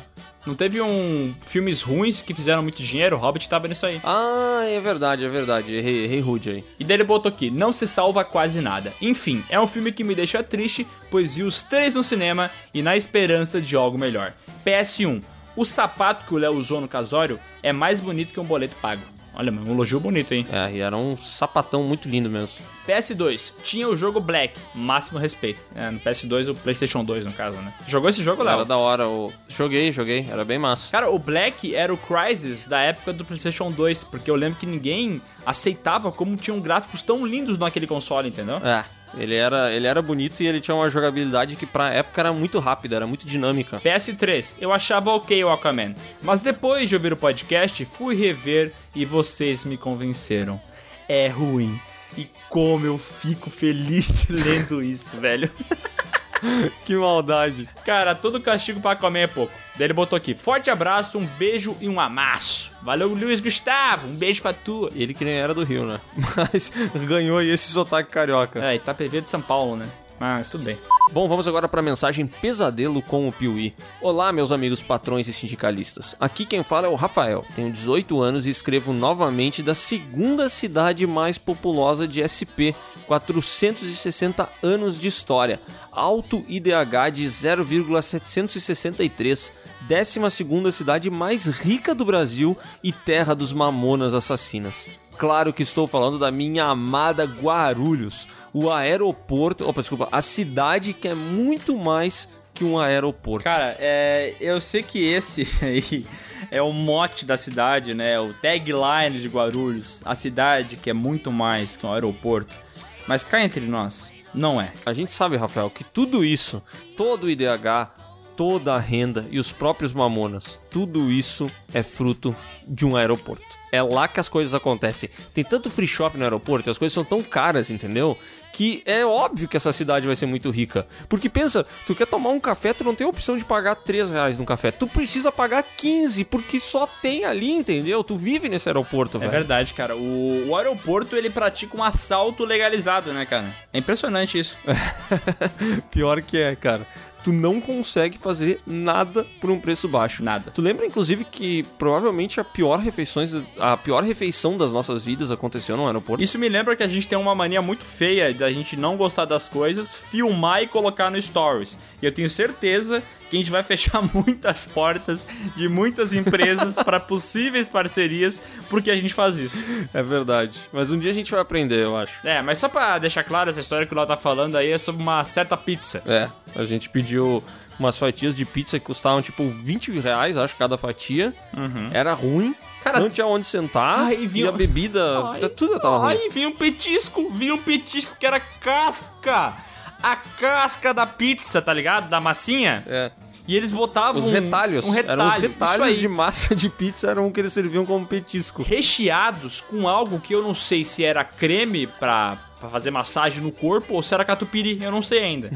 Não teve um filmes ruins que fizeram muito dinheiro? O Hobbit tava nisso aí. Ah, é verdade, é verdade. Errei, errei rude aí. E daí ele botou aqui, não se salva quase nada. Enfim, é um filme que me deixa triste, pois vi os três no cinema e na esperança de algo melhor. P S um. O sapato que o Léo usou no casório é mais bonito que um boleto pago. Olha, mano, um elogio bonito, hein? É, e era um sapatão muito lindo mesmo. P S dois, tinha o jogo Black, máximo respeito. É, no P S dois, o PlayStation dois, no caso, né? Jogou esse jogo, Léo? Era da hora, eu... joguei, joguei, era bem massa. Cara, o Black era o Crysis da época do PlayStation dois, porque eu lembro que ninguém aceitava como tinham gráficos tão lindos naquele console, entendeu? É. Ele era, ele era bonito e ele tinha uma jogabilidade que pra época era muito rápida, era muito dinâmica. P S três, eu achava ok o Aquaman, mas depois de ouvir o podcast, fui rever e vocês me convenceram. É ruim. E como eu fico feliz lendo isso, velho. Que maldade. Cara, todo castigo pra Aquaman é pouco. Daí ele botou aqui, forte abraço, um beijo e um amasso. Valeu, Luiz Gustavo, um beijo pra tu. Ele que nem era do Rio, né? Mas ganhou aí esse sotaque carioca. É, Itapevê de São Paulo, né? Mas tudo bem. Bom, vamos agora para a mensagem Pesadelo com o Piuí. Olá, meus amigos patrões e sindicalistas. Aqui quem fala é o Rafael. Tenho dezoito anos e escrevo novamente da segunda cidade mais populosa de S P. quatrocentos e sessenta anos de história. Alto I D H de zero vírgula setecentos e sessenta e três. décima segunda cidade mais rica do Brasil e terra dos mamonas assassinas. Claro que estou falando da minha amada Guarulhos, o aeroporto, opa, desculpa, a cidade que é muito mais que um aeroporto. Cara, é, eu sei que esse aí é o mote da cidade, né? O tagline de Guarulhos, a cidade que é muito mais que um aeroporto, mas cá entre nós, não é. A gente sabe, Rafael, que tudo isso, todo o I D H, toda a renda e os próprios mamonas, tudo isso é fruto de um aeroporto. É lá que as coisas acontecem. Tem tanto free shop no aeroporto, as coisas são tão caras, entendeu? Que é óbvio que essa cidade vai ser muito rica. Porque pensa, tu quer tomar um café, tu não tem a opção de pagar três reais num café. Tu precisa pagar quinze, porque só tem ali, entendeu? Tu vive nesse aeroporto, velho. É verdade, cara. O, o aeroporto, ele pratica um assalto legalizado, né, cara? É impressionante isso. Pior que é, cara. Tu não consegue fazer nada por um preço baixo. Nada. Tu lembra, inclusive, que provavelmente a pior, refeições, a pior refeição das nossas vidas aconteceu no aeroporto? Isso me lembra que a gente tem uma mania muito feia da gente não gostar das coisas, filmar e colocar no Stories. E eu tenho certeza que a gente vai fechar muitas portas de muitas empresas para possíveis parcerias porque a gente faz isso. É verdade. Mas um dia a gente vai aprender, eu acho. É, mas só pra deixar claro, essa história que o Léo tá falando aí é sobre uma certa pizza. É, a gente pediu umas fatias de pizza que custavam tipo vinte reais, acho, cada fatia. Uhum. Era ruim. Cara, não tinha onde sentar. Ai, vinha... E a bebida, ai, tudo tava ai, ruim. Aí vinha um petisco, vinha um petisco que era casca. A casca da pizza, tá ligado? Da massinha. É. E eles botavam... Os retalhos. Um retalho. Eram os retalhos de massa de pizza, eram que eles serviam como petisco. Recheados com algo que eu não sei se era creme pra... pra fazer massagem no corpo, ou se era catupiry, eu não sei ainda.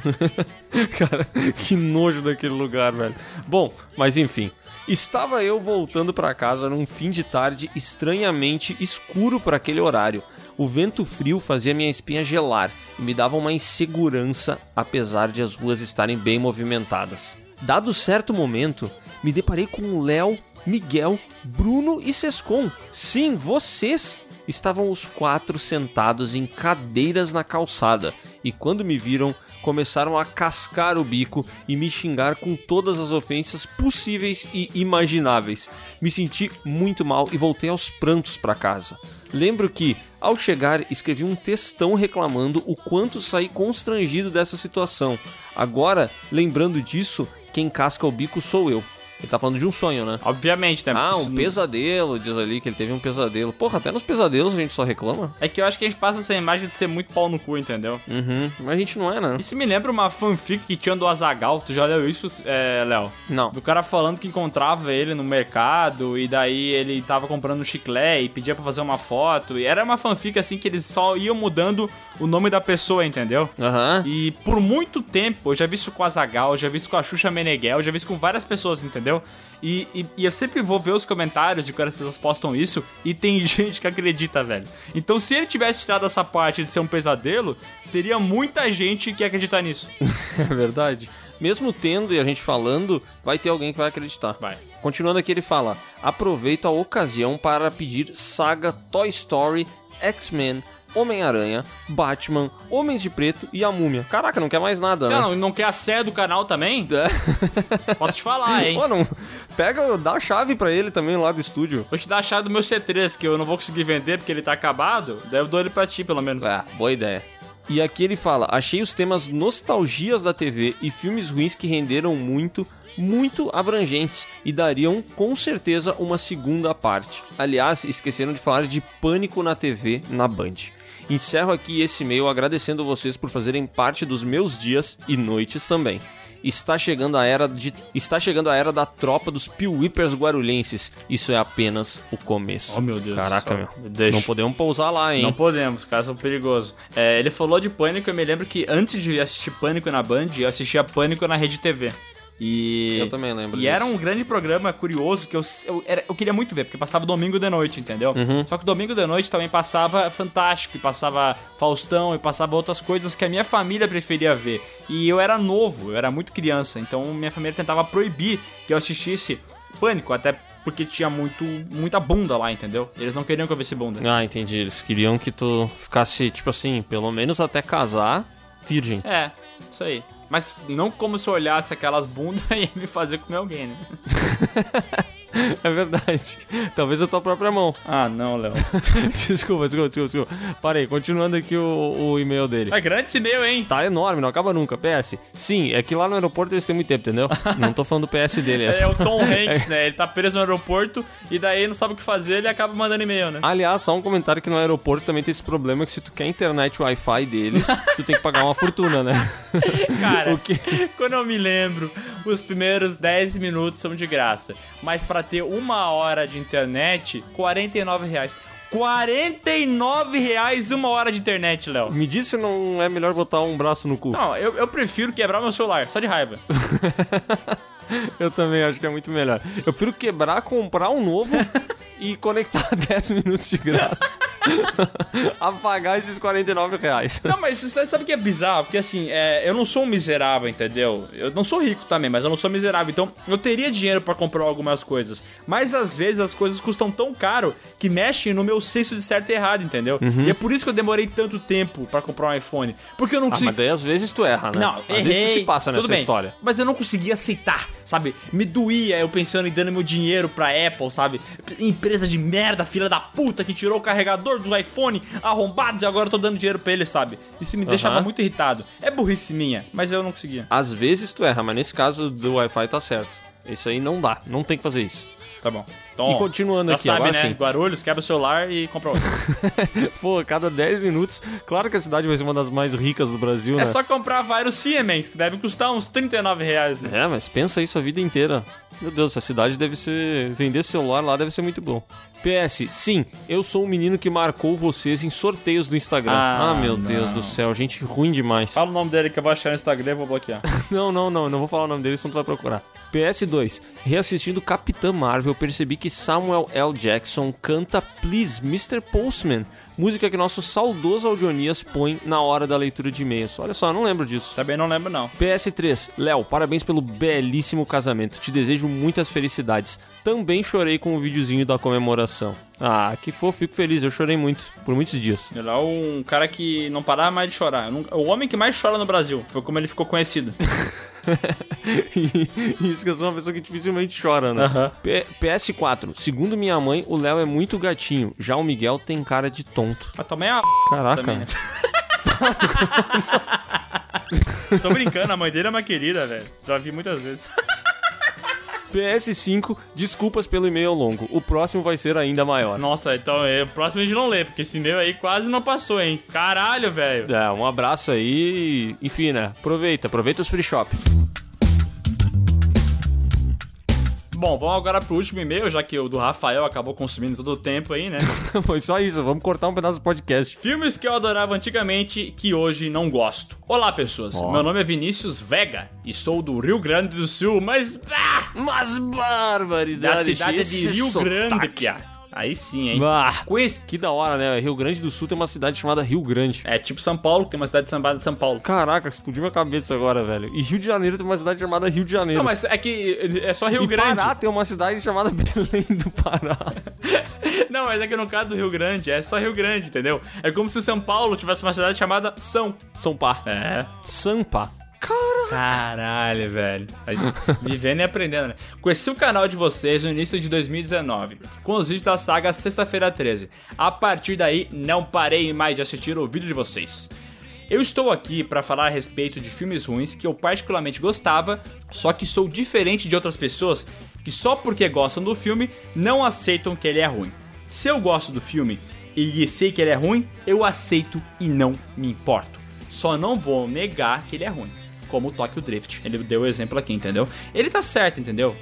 Cara, que nojo daquele lugar, velho. Bom, mas enfim. Estava eu voltando pra casa num fim de tarde estranhamente escuro para aquele horário. O vento frio fazia minha espinha gelar e me dava uma insegurança, apesar de as ruas estarem bem movimentadas. Dado certo momento, me deparei com Léo, Miguel, Bruno e Sescon. Sim, vocês... Estavam os quatro sentados em cadeiras na calçada e quando me viram, começaram a cascar o bico e me xingar com todas as ofensas possíveis e imagináveis. Me senti muito mal e voltei aos prantos para casa. Lembro que, ao chegar, escrevi um textão reclamando o quanto saí constrangido dessa situação. Agora, lembrando disso, quem casca o bico sou eu. Ele tá falando de um sonho, né? Obviamente, né? Ah, um pesadelo, diz ali que ele teve um pesadelo. Porra, até nos pesadelos a gente só reclama. É que eu acho que a gente passa essa imagem de ser muito pau no cu, entendeu? Uhum, mas a gente não é, né? Isso me lembra uma fanfic que tinha do Azaghal. Tu já leu isso, é, Léo? Não. Do cara falando que encontrava ele no mercado e daí ele tava comprando um chiclete e pedia pra fazer uma foto. E era uma fanfic assim que eles só iam mudando o nome da pessoa, entendeu? Aham. Uhum. E por muito tempo, eu já vi isso com o Azaghal, eu já vi isso com a Xuxa Meneghel, eu já vi isso com várias pessoas, entendeu? E, e, e eu sempre vou ver os comentários de quando as pessoas postam isso e tem gente que acredita, velho. Então se ele tivesse tirado essa parte de ser um pesadelo, teria muita gente que ia acreditar nisso. É verdade. Mesmo tendo e a gente falando, vai ter alguém que vai acreditar. Vai. Continuando aqui, ele fala: aproveito a ocasião para pedir saga Toy Story, X-Men, Homem-Aranha, Batman, Homens de Preto e a Múmia. Caraca, não quer mais nada, não, né? Não, não quer a série do canal também? É. Posso te falar, hein? Mano, pega, dá a chave pra ele também lá do estúdio. Vou te dar a chave do meu C três, que eu não vou conseguir vender porque ele tá acabado. Daí eu dou ele pra ti, pelo menos. É, boa ideia. E aqui ele fala, achei os temas nostalgias da T V e filmes ruins que renderam muito, muito abrangentes e dariam, com certeza, uma segunda parte. Aliás, esqueceram de falar de Pânico na T V, na Band. Encerro aqui esse e-mail agradecendo vocês por fazerem parte dos meus dias e noites também. Está chegando a era, de... Está chegando a era da tropa dos PeeWeepers guarulhenses. Isso é apenas o começo. Oh, meu Deus. Caraca, meu. Deixa. Não podemos pousar lá, hein? Não podemos, caras são perigosos. É, ele falou de Pânico, eu me lembro que antes de assistir Pânico na Band, eu assistia Pânico na Rede T V. E... Eu também lembro E disso. Era um grande programa curioso que eu, eu, era, eu queria muito ver, porque passava domingo de noite, entendeu? Uhum. Só que domingo de noite também passava Fantástico, e passava Faustão, e passava outras coisas que a minha família preferia ver. E eu era novo, eu era muito criança, então minha família tentava proibir que eu assistisse Pânico, até porque tinha muito, muita bunda lá, entendeu? Eles não queriam que eu visse bunda. Ah, entendi, eles queriam que tu ficasse, tipo assim, pelo menos até casar, virgem. É, isso aí. Mas não como se eu olhasse aquelas bundas e me fazer comer alguém, né? É verdade. Talvez a tua própria mão. Ah, não, Léo. desculpa, desculpa, desculpa, desculpa. Parei, continuando aqui o, o e-mail dele. É grande esse e-mail, hein? Tá enorme, não acaba nunca. P S. Sim, é que lá no aeroporto eles têm muito tempo, entendeu? Não tô falando do P S dele. É, é o Tom Hanks, né? Ele tá preso no aeroporto e daí não sabe o que fazer, ele acaba mandando e-mail, né? Aliás, só um comentário que no aeroporto também tem esse problema que se tu quer internet Wi-Fi deles, tu tem que pagar uma fortuna, né? Cara, o que... quando eu me lembro, os primeiros dez minutos são de graça. Mas pra ter uma hora de internet, quarenta e nove reais. quarenta e nove reais uma hora de internet, Léo. Me disse se não é melhor botar um braço no cu. Não, eu, eu prefiro quebrar meu celular, só de raiva. Eu também acho que é muito melhor. Eu prefiro quebrar, comprar um novo e conectar dez minutos de graça. Apagar esses quarenta e nove reais. Não, mas você sabe que é bizarro? Porque assim, é, eu não sou um miserável, entendeu? Eu não sou rico também, mas eu não sou miserável. Então eu teria dinheiro pra comprar algumas coisas. Mas às vezes as coisas custam tão caro que mexem no meu senso de certo e errado, entendeu? Uhum. E é por isso que eu demorei tanto tempo pra comprar um iPhone. Porque eu não conseguia... Ah, mas daí às vezes tu erra, né? Não, errei. Às vezes tu se passa nessa história. Mas eu não conseguia aceitar, sabe? Me doía eu pensando em dando meu dinheiro pra Apple, sabe? Empresa de merda, filha da puta que tirou o carregador do iPhone, arrombados, e agora eu tô dando dinheiro pra ele, sabe? Isso me uhum. deixava muito irritado. É burrice minha, mas eu não conseguia. Às vezes tu erra, mas nesse caso do Wi-Fi tá certo. Isso aí não dá, não tem que fazer isso. Tá bom. Então, e continuando já aqui, sabe, agora né? Sim. Guarulhos, quebra o celular e compra outro. Pô, cada dez minutos, claro que a cidade vai ser uma das mais ricas do Brasil, é né? É só comprar vários Siemens, que deve custar uns trinta e nove reais. Né? É, mas pensa isso a vida inteira. Meu Deus, essa cidade deve ser... Vender celular lá deve ser muito bom. P S, sim, eu sou um menino que marcou vocês em sorteios do Instagram. Ah, ah meu não. Deus do céu, gente ruim demais. Fala o nome dele que eu vou achar no Instagram e vou bloquear. Não, não, não, não vou falar o nome dele, senão tu vai procurar. P S dois, reassistindo Capitã Marvel, percebi que Samuel L. Jackson canta Please, mister Postman, música que nosso saudoso Audionias põe na hora da leitura de e-mails. Olha só, não lembro disso. Também não lembro, não. P S três. Léo, parabéns pelo belíssimo casamento. Te desejo muitas felicidades. Também chorei com o videozinho da comemoração. Ah, que fofo, fico feliz. Eu chorei muito, por muitos dias. Ele é um cara que não parava mais de chorar. O homem que mais chora no Brasil. Foi como ele ficou conhecido. Isso que eu sou uma pessoa que dificilmente chora, né? Uhum. P- P S quatro. Segundo minha mãe, o Léo é muito gatinho. Já o Miguel tem cara de tonto. Mas também é a... Caraca. Também, né? Tô brincando, a mãe dele é uma querida, velho. Já vi muitas vezes. P S cinco, desculpas pelo e-mail longo. O próximo vai ser ainda maior. Nossa, então é, o próximo a gente não lê, porque esse e-mail aí quase não passou, hein? Caralho, velho. É, um abraço aí. Enfim, né? Aproveita, aproveita os free shop. Bom, vamos agora pro último e-mail, já que o do Rafael acabou consumindo todo o tempo aí, né? Foi só isso, vamos cortar um pedaço do podcast. Filmes que eu adorava antigamente, que hoje não gosto. Olá, pessoas. Oh. Meu nome é Vinícius Vega e sou do Rio Grande do Sul, mas... Ah, mas barbaridade! Da cidade de Rio Grande, piá. Aí sim, hein? Ah, que da hora, né? Rio Grande do Sul tem uma cidade chamada Rio Grande. É tipo São Paulo, tem uma cidade chamada São Paulo. Caraca, explodiu minha cabeça agora, velho. E Rio de Janeiro tem uma cidade chamada Rio de Janeiro. Não, mas é que é só Rio e Grande. Pará tem uma cidade chamada Belém do Pará. Não, mas é que no caso do Rio Grande, é só Rio Grande, entendeu? É como se São Paulo tivesse uma cidade chamada São. São Pá. É. Sampa. Caraca. Caralho, velho. Vivendo e aprendendo, né? Conheci o canal de vocês no início de dois mil e dezenove, com os vídeos da saga Sexta-feira treze. A partir daí, não parei mais de assistir o vídeo de vocês. Eu estou aqui para falar a respeito de filmes ruins que eu particularmente gostava, só que sou diferente de outras pessoas que só porque gostam do filme, não aceitam que ele é ruim. Se eu gosto do filme e sei que ele é ruim, eu aceito e não me importo. Só não vou negar que ele é ruim. Como o Tokyo Drift. Ele deu o exemplo aqui, entendeu? Ele tá certo, entendeu?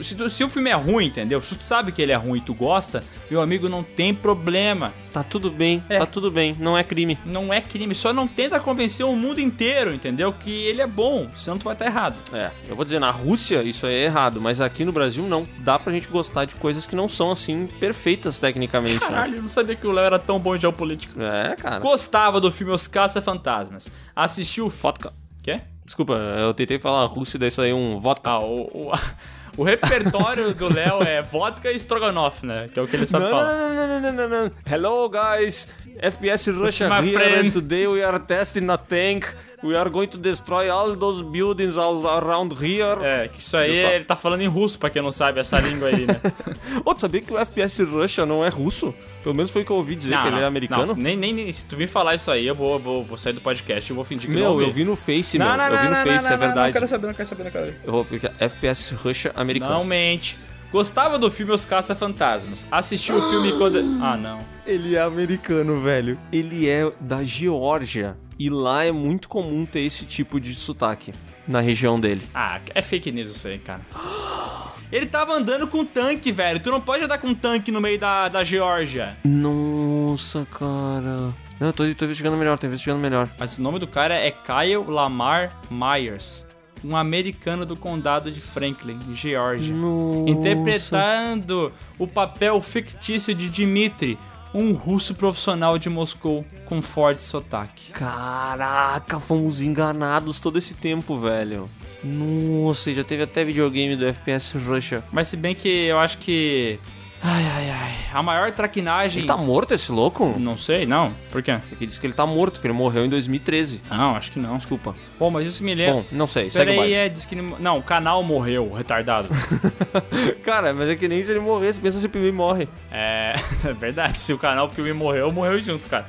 Se, tu, se o filme é ruim, entendeu? Se tu sabe que ele é ruim e tu gosta, meu amigo, não tem problema. Tá tudo bem, é. tá tudo bem. Não é crime. Não é crime. Só não tenta convencer o mundo inteiro, entendeu? Que ele é bom, senão tu vai estar errado. É, eu vou dizer, na Rússia isso aí é errado, mas aqui no Brasil não. Dá pra gente gostar de coisas que não são, assim, perfeitas tecnicamente. Caralho, né? Eu não sabia que o Léo era tão bom em geopolítica. É, cara. Gostava do filme Os Caça-Fantasmas. Assistiu o... Vodka. Quê? Desculpa, eu tentei falar russo e daí saiu um vodka. Ah, o... o... O repertório do Léo é vodka e strogonoff, né? Que é o que ele sabe não, falar. Não, não, não, não, não. Hello, guys. F P S Russia my here friend. And today we are testing a tank. We are going to destroy all those buildings all around here. É, que isso aí só... ele tá falando em russo, pra quem não sabe essa língua aí, né? Ô, tu sabia que o F P S Russia não é russo? Pelo menos foi o que eu ouvi dizer não, que não, ele é americano. Não, nem, nem, se tu vir falar isso aí, eu vou, vou, vou sair do podcast e vou fingir que meu, não ouvi. Meu, eu vi no Face, não, meu. Não, eu não, vi no não, Face, não, é verdade. Não quero saber, não quero saber, não quero saber. Eu vou clicar F P S Russia americano. Não mente. Gostava do filme Os Caça-Fantasmas. Assisti o filme quando... Ah, não. Ele é americano, velho. Ele é da Geórgia. E lá é muito comum ter esse tipo de sotaque na região dele. Ah, é fake news isso aí, cara. Ele tava andando com um tanque, velho. Tu não pode andar com um tanque no meio da, da Geórgia. Nossa, cara. Não, eu tô, tô investigando melhor, tô investigando melhor. Mas o nome do cara é Kyle Lamar Myers. Um americano do condado de Franklin, Geórgia. Nossa. Interpretando o papel fictício de Dmitry, um russo profissional de Moscou com forte sotaque. Caraca, fomos enganados todo esse tempo, velho. Nossa, já teve até videogame do F P S Russia. Mas se bem que eu acho que... Ai, ai, ai. A maior traquinagem... Ele tá morto, esse louco? Não sei, não. Por quê? Porque diz que ele tá morto, que ele morreu em dois mil e treze. Não, acho que não. Desculpa. Bom, mas isso me lembra... Bom, não sei. Segue o baile. Peraí, é... Diz que ele... Não, o canal morreu, retardado. Cara, mas é que nem se ele morresse. Pensa se o Piuí morre. É... É verdade. Se o canal Piuí morreu, morreu junto, cara.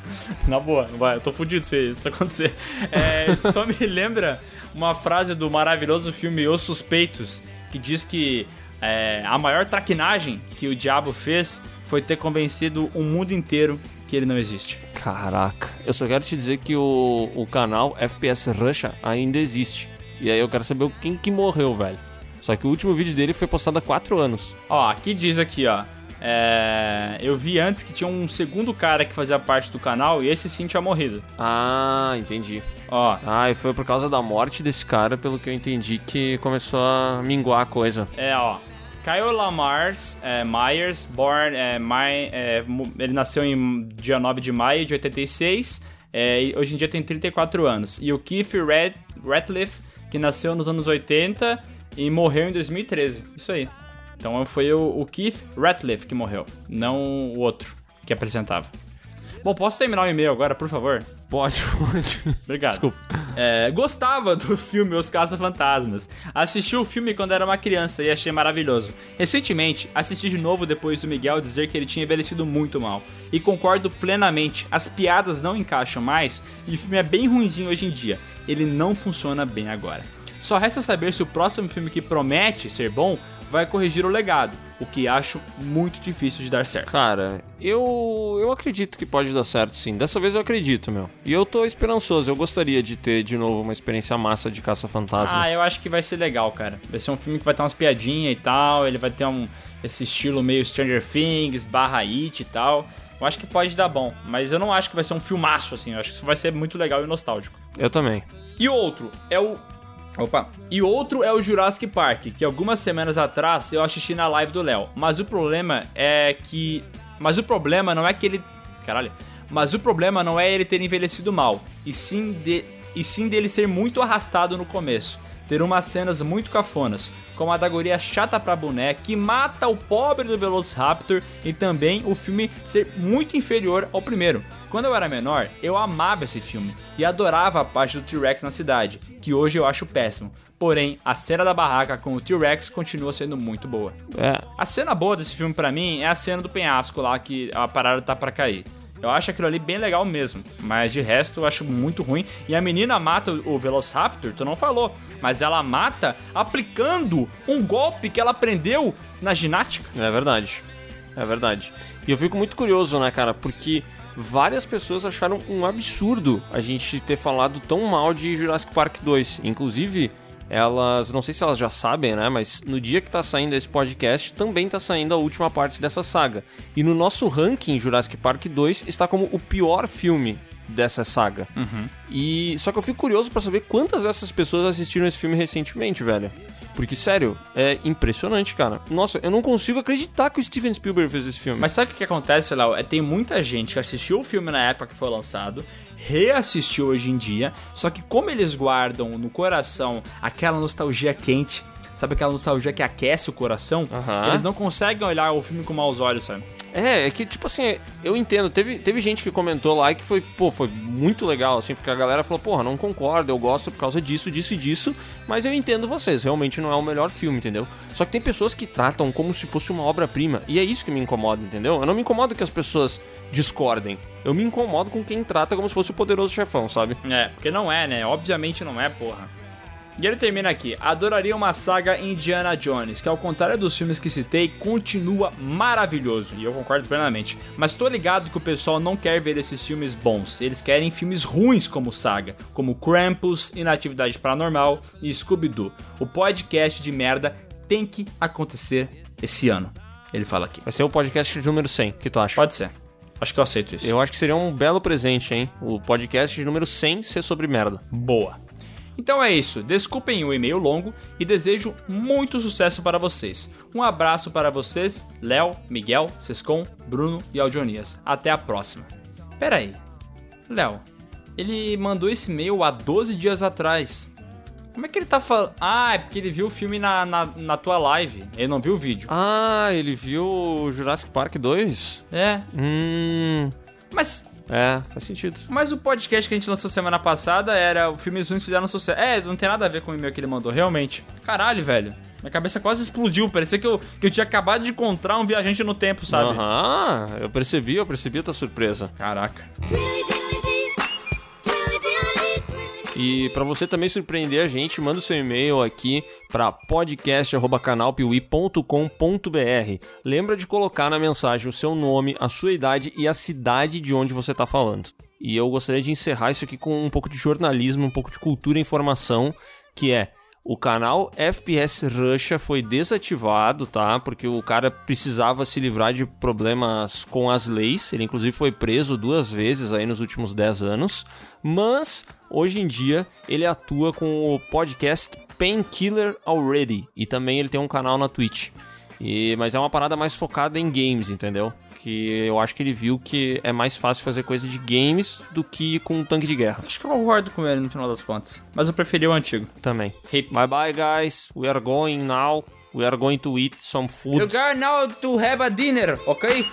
Na boa. Não vai. Eu tô fudido se isso acontecer. É... Só me lembra uma frase do maravilhoso filme Os Suspeitos, que diz que... É, a maior traquinagem que o diabo fez foi ter convencido o mundo inteiro que ele não existe. Caraca, eu só quero te dizer que o, o canal F P S Russia ainda existe. E aí eu quero saber quem que morreu, velho. Só que o último vídeo dele foi postado há quatro anos. Ó, aqui diz aqui, ó. É, eu vi antes que tinha um segundo cara que fazia parte do canal e esse sim tinha morrido. Ah, entendi. Ó, ah, e foi por causa da morte desse cara, pelo que eu entendi, que começou a minguar a coisa. É, ó. Kyle Lamar é, Myers, born, é, my, é, ele nasceu em dia nove de maio de oitenta e seis, é, hoje em dia tem trinta e quatro anos. E o Keith Red, Ratliff, que nasceu nos anos oitenta e morreu em dois mil e treze. Isso aí. Então foi o Keith Ratliff que morreu, não o outro que apresentava. Bom, posso terminar o e-mail agora, por favor? Pode, pode. Obrigado. Desculpa. É, gostava do filme Os Caça-Fantasmas. Assisti o filme quando era uma criança e achei maravilhoso. Recentemente, assisti de novo depois do Miguel dizer que ele tinha envelhecido muito mal. E concordo plenamente, as piadas não encaixam mais e o filme é bem ruinzinho hoje em dia. Ele não funciona bem agora. Só resta saber se o próximo filme que promete ser bom vai corrigir o legado, o que acho muito difícil de dar certo. Cara, eu eu acredito que pode dar certo, sim. Dessa vez eu acredito, meu. E eu tô esperançoso. Eu gostaria de ter, de novo, uma experiência massa de caça-fantasmas. Ah, eu acho que vai ser legal, cara. Vai ser um filme que vai ter umas piadinhas e tal. Ele vai ter um esse estilo meio Stranger Things, barra It e tal. Eu acho que pode dar bom. Mas eu não acho que vai ser um filmaço, assim. Eu acho que isso vai ser muito legal e nostálgico. Eu também. E outro é o... Opa. E outro é o Jurassic Park, que algumas semanas atrás eu assisti na live do Léo. Mas o problema é que Mas o problema não é que ele... Caralho. Mas o problema não é ele ter envelhecido mal, e sim, de... e sim dele ser muito arrastado no começo. Ter umas cenas muito cafonas, como a da guria chata pra boné, que mata o pobre do Velociraptor, e também o filme ser muito inferior ao primeiro. Quando eu era menor, eu amava esse filme, e adorava a parte do T-Rex na cidade, que hoje eu acho péssimo. Porém, a cena da barraca com o T-Rex continua sendo muito boa. É. A cena boa desse filme pra mim é a cena do penhasco lá, que a parada tá pra cair. Eu acho aquilo ali bem legal mesmo, mas de resto eu acho muito ruim. E a menina mata o Velociraptor, tu não falou, mas ela mata aplicando um golpe que ela aprendeu na ginástica. É verdade, é verdade. E eu fico muito curioso, né, cara, porque várias pessoas acharam um absurdo a gente ter falado tão mal de Jurassic Park dois. Inclusive, elas, não sei se elas já sabem, né, mas no dia que tá saindo esse podcast, também tá saindo a última parte dessa saga. E no nosso ranking, Jurassic Park dois está como o pior filme dessa saga. Uhum. E só que eu fico curioso pra saber quantas dessas pessoas assistiram esse filme recentemente, velho. Porque, sério, é impressionante, cara. Nossa, eu não consigo acreditar que o Steven Spielberg fez esse filme. Mas sabe o que acontece, Léo? É, tem muita gente que assistiu o filme na época que foi lançado, reassistiu hoje em dia, só que como eles guardam no coração aquela nostalgia quente, sabe aquela nostalgia que aquece o coração, uhum, eles não conseguem olhar o filme com maus olhos, sabe? É, é que, tipo assim, eu entendo, teve, teve gente que comentou lá que foi, pô, foi muito legal, assim, porque a galera falou, porra, não concordo, eu gosto por causa disso, disso e disso, mas eu entendo vocês, realmente não é o melhor filme, entendeu? Só que tem pessoas que tratam como se fosse uma obra-prima, e é isso que me incomoda, entendeu? Eu não me incomodo que as pessoas discordem, eu me incomodo com quem trata como se fosse o Poderoso Chefão, sabe? É, porque não é, né? Obviamente não é, porra. E ele termina aqui. Adoraria uma saga Indiana Jones, que ao contrário dos filmes que citei, continua maravilhoso. E eu concordo plenamente. Mas tô ligado que o pessoal não quer ver esses filmes bons. Eles querem filmes ruins como saga, como Krampus, Inatividade Paranormal e Scooby-Doo. O podcast de merda tem que acontecer esse ano. Ele fala aqui. Vai ser o podcast número cem, o que tu acha? Pode ser. Acho que eu aceito isso. Eu acho que seria um belo presente, hein? O podcast número cem ser sobre merda. Boa. Então é isso, desculpem o e-mail longo e desejo muito sucesso para vocês. Um abraço para vocês, Léo, Miguel, Sescon, Bruno e Aldionias. Até a próxima. Pera aí, Léo, ele mandou esse e-mail há doze dias atrás. Como é que ele tá falando? Ah, é porque ele viu o filme na, na, na tua live, ele não viu o vídeo. Ah, ele viu o Jurassic Park dois? É. Hum... Mas... É, faz sentido. Mas o podcast que a gente lançou semana passada era o filme Os Ruins Fizeram Sucesso. É, não tem nada a ver com o e-mail que ele mandou, realmente. Caralho, velho. Minha cabeça quase explodiu. Parecia que eu, que eu tinha acabado de encontrar um viajante no tempo, sabe? Aham, uhum, eu percebi, eu percebi a tua surpresa. Caraca. E pra você também surpreender a gente, manda o seu e-mail aqui pra podcast arroba canal piuí ponto com ponto br. Lembra de colocar na mensagem o seu nome, a sua idade e a cidade de onde você tá falando. E eu gostaria de encerrar isso aqui com um pouco de jornalismo, um pouco de cultura e informação, que é... O canal F P S Russia foi desativado, tá? Porque o cara precisava se livrar de problemas com as leis. Ele, inclusive, foi preso duas vezes aí nos últimos dez anos. Mas, hoje em dia, ele atua com o podcast Painkiller Already. E também ele tem um canal na Twitch. E, mas é uma parada mais focada em games, entendeu? Que eu acho que ele viu que é mais fácil fazer coisa de games do que com um tanque de guerra. Acho que eu concordo com ele no final das contas. Mas eu preferi o antigo. Também. Hip. Bye bye, guys. We are going now. We are going to eat some food. You are now to have a dinner, ok?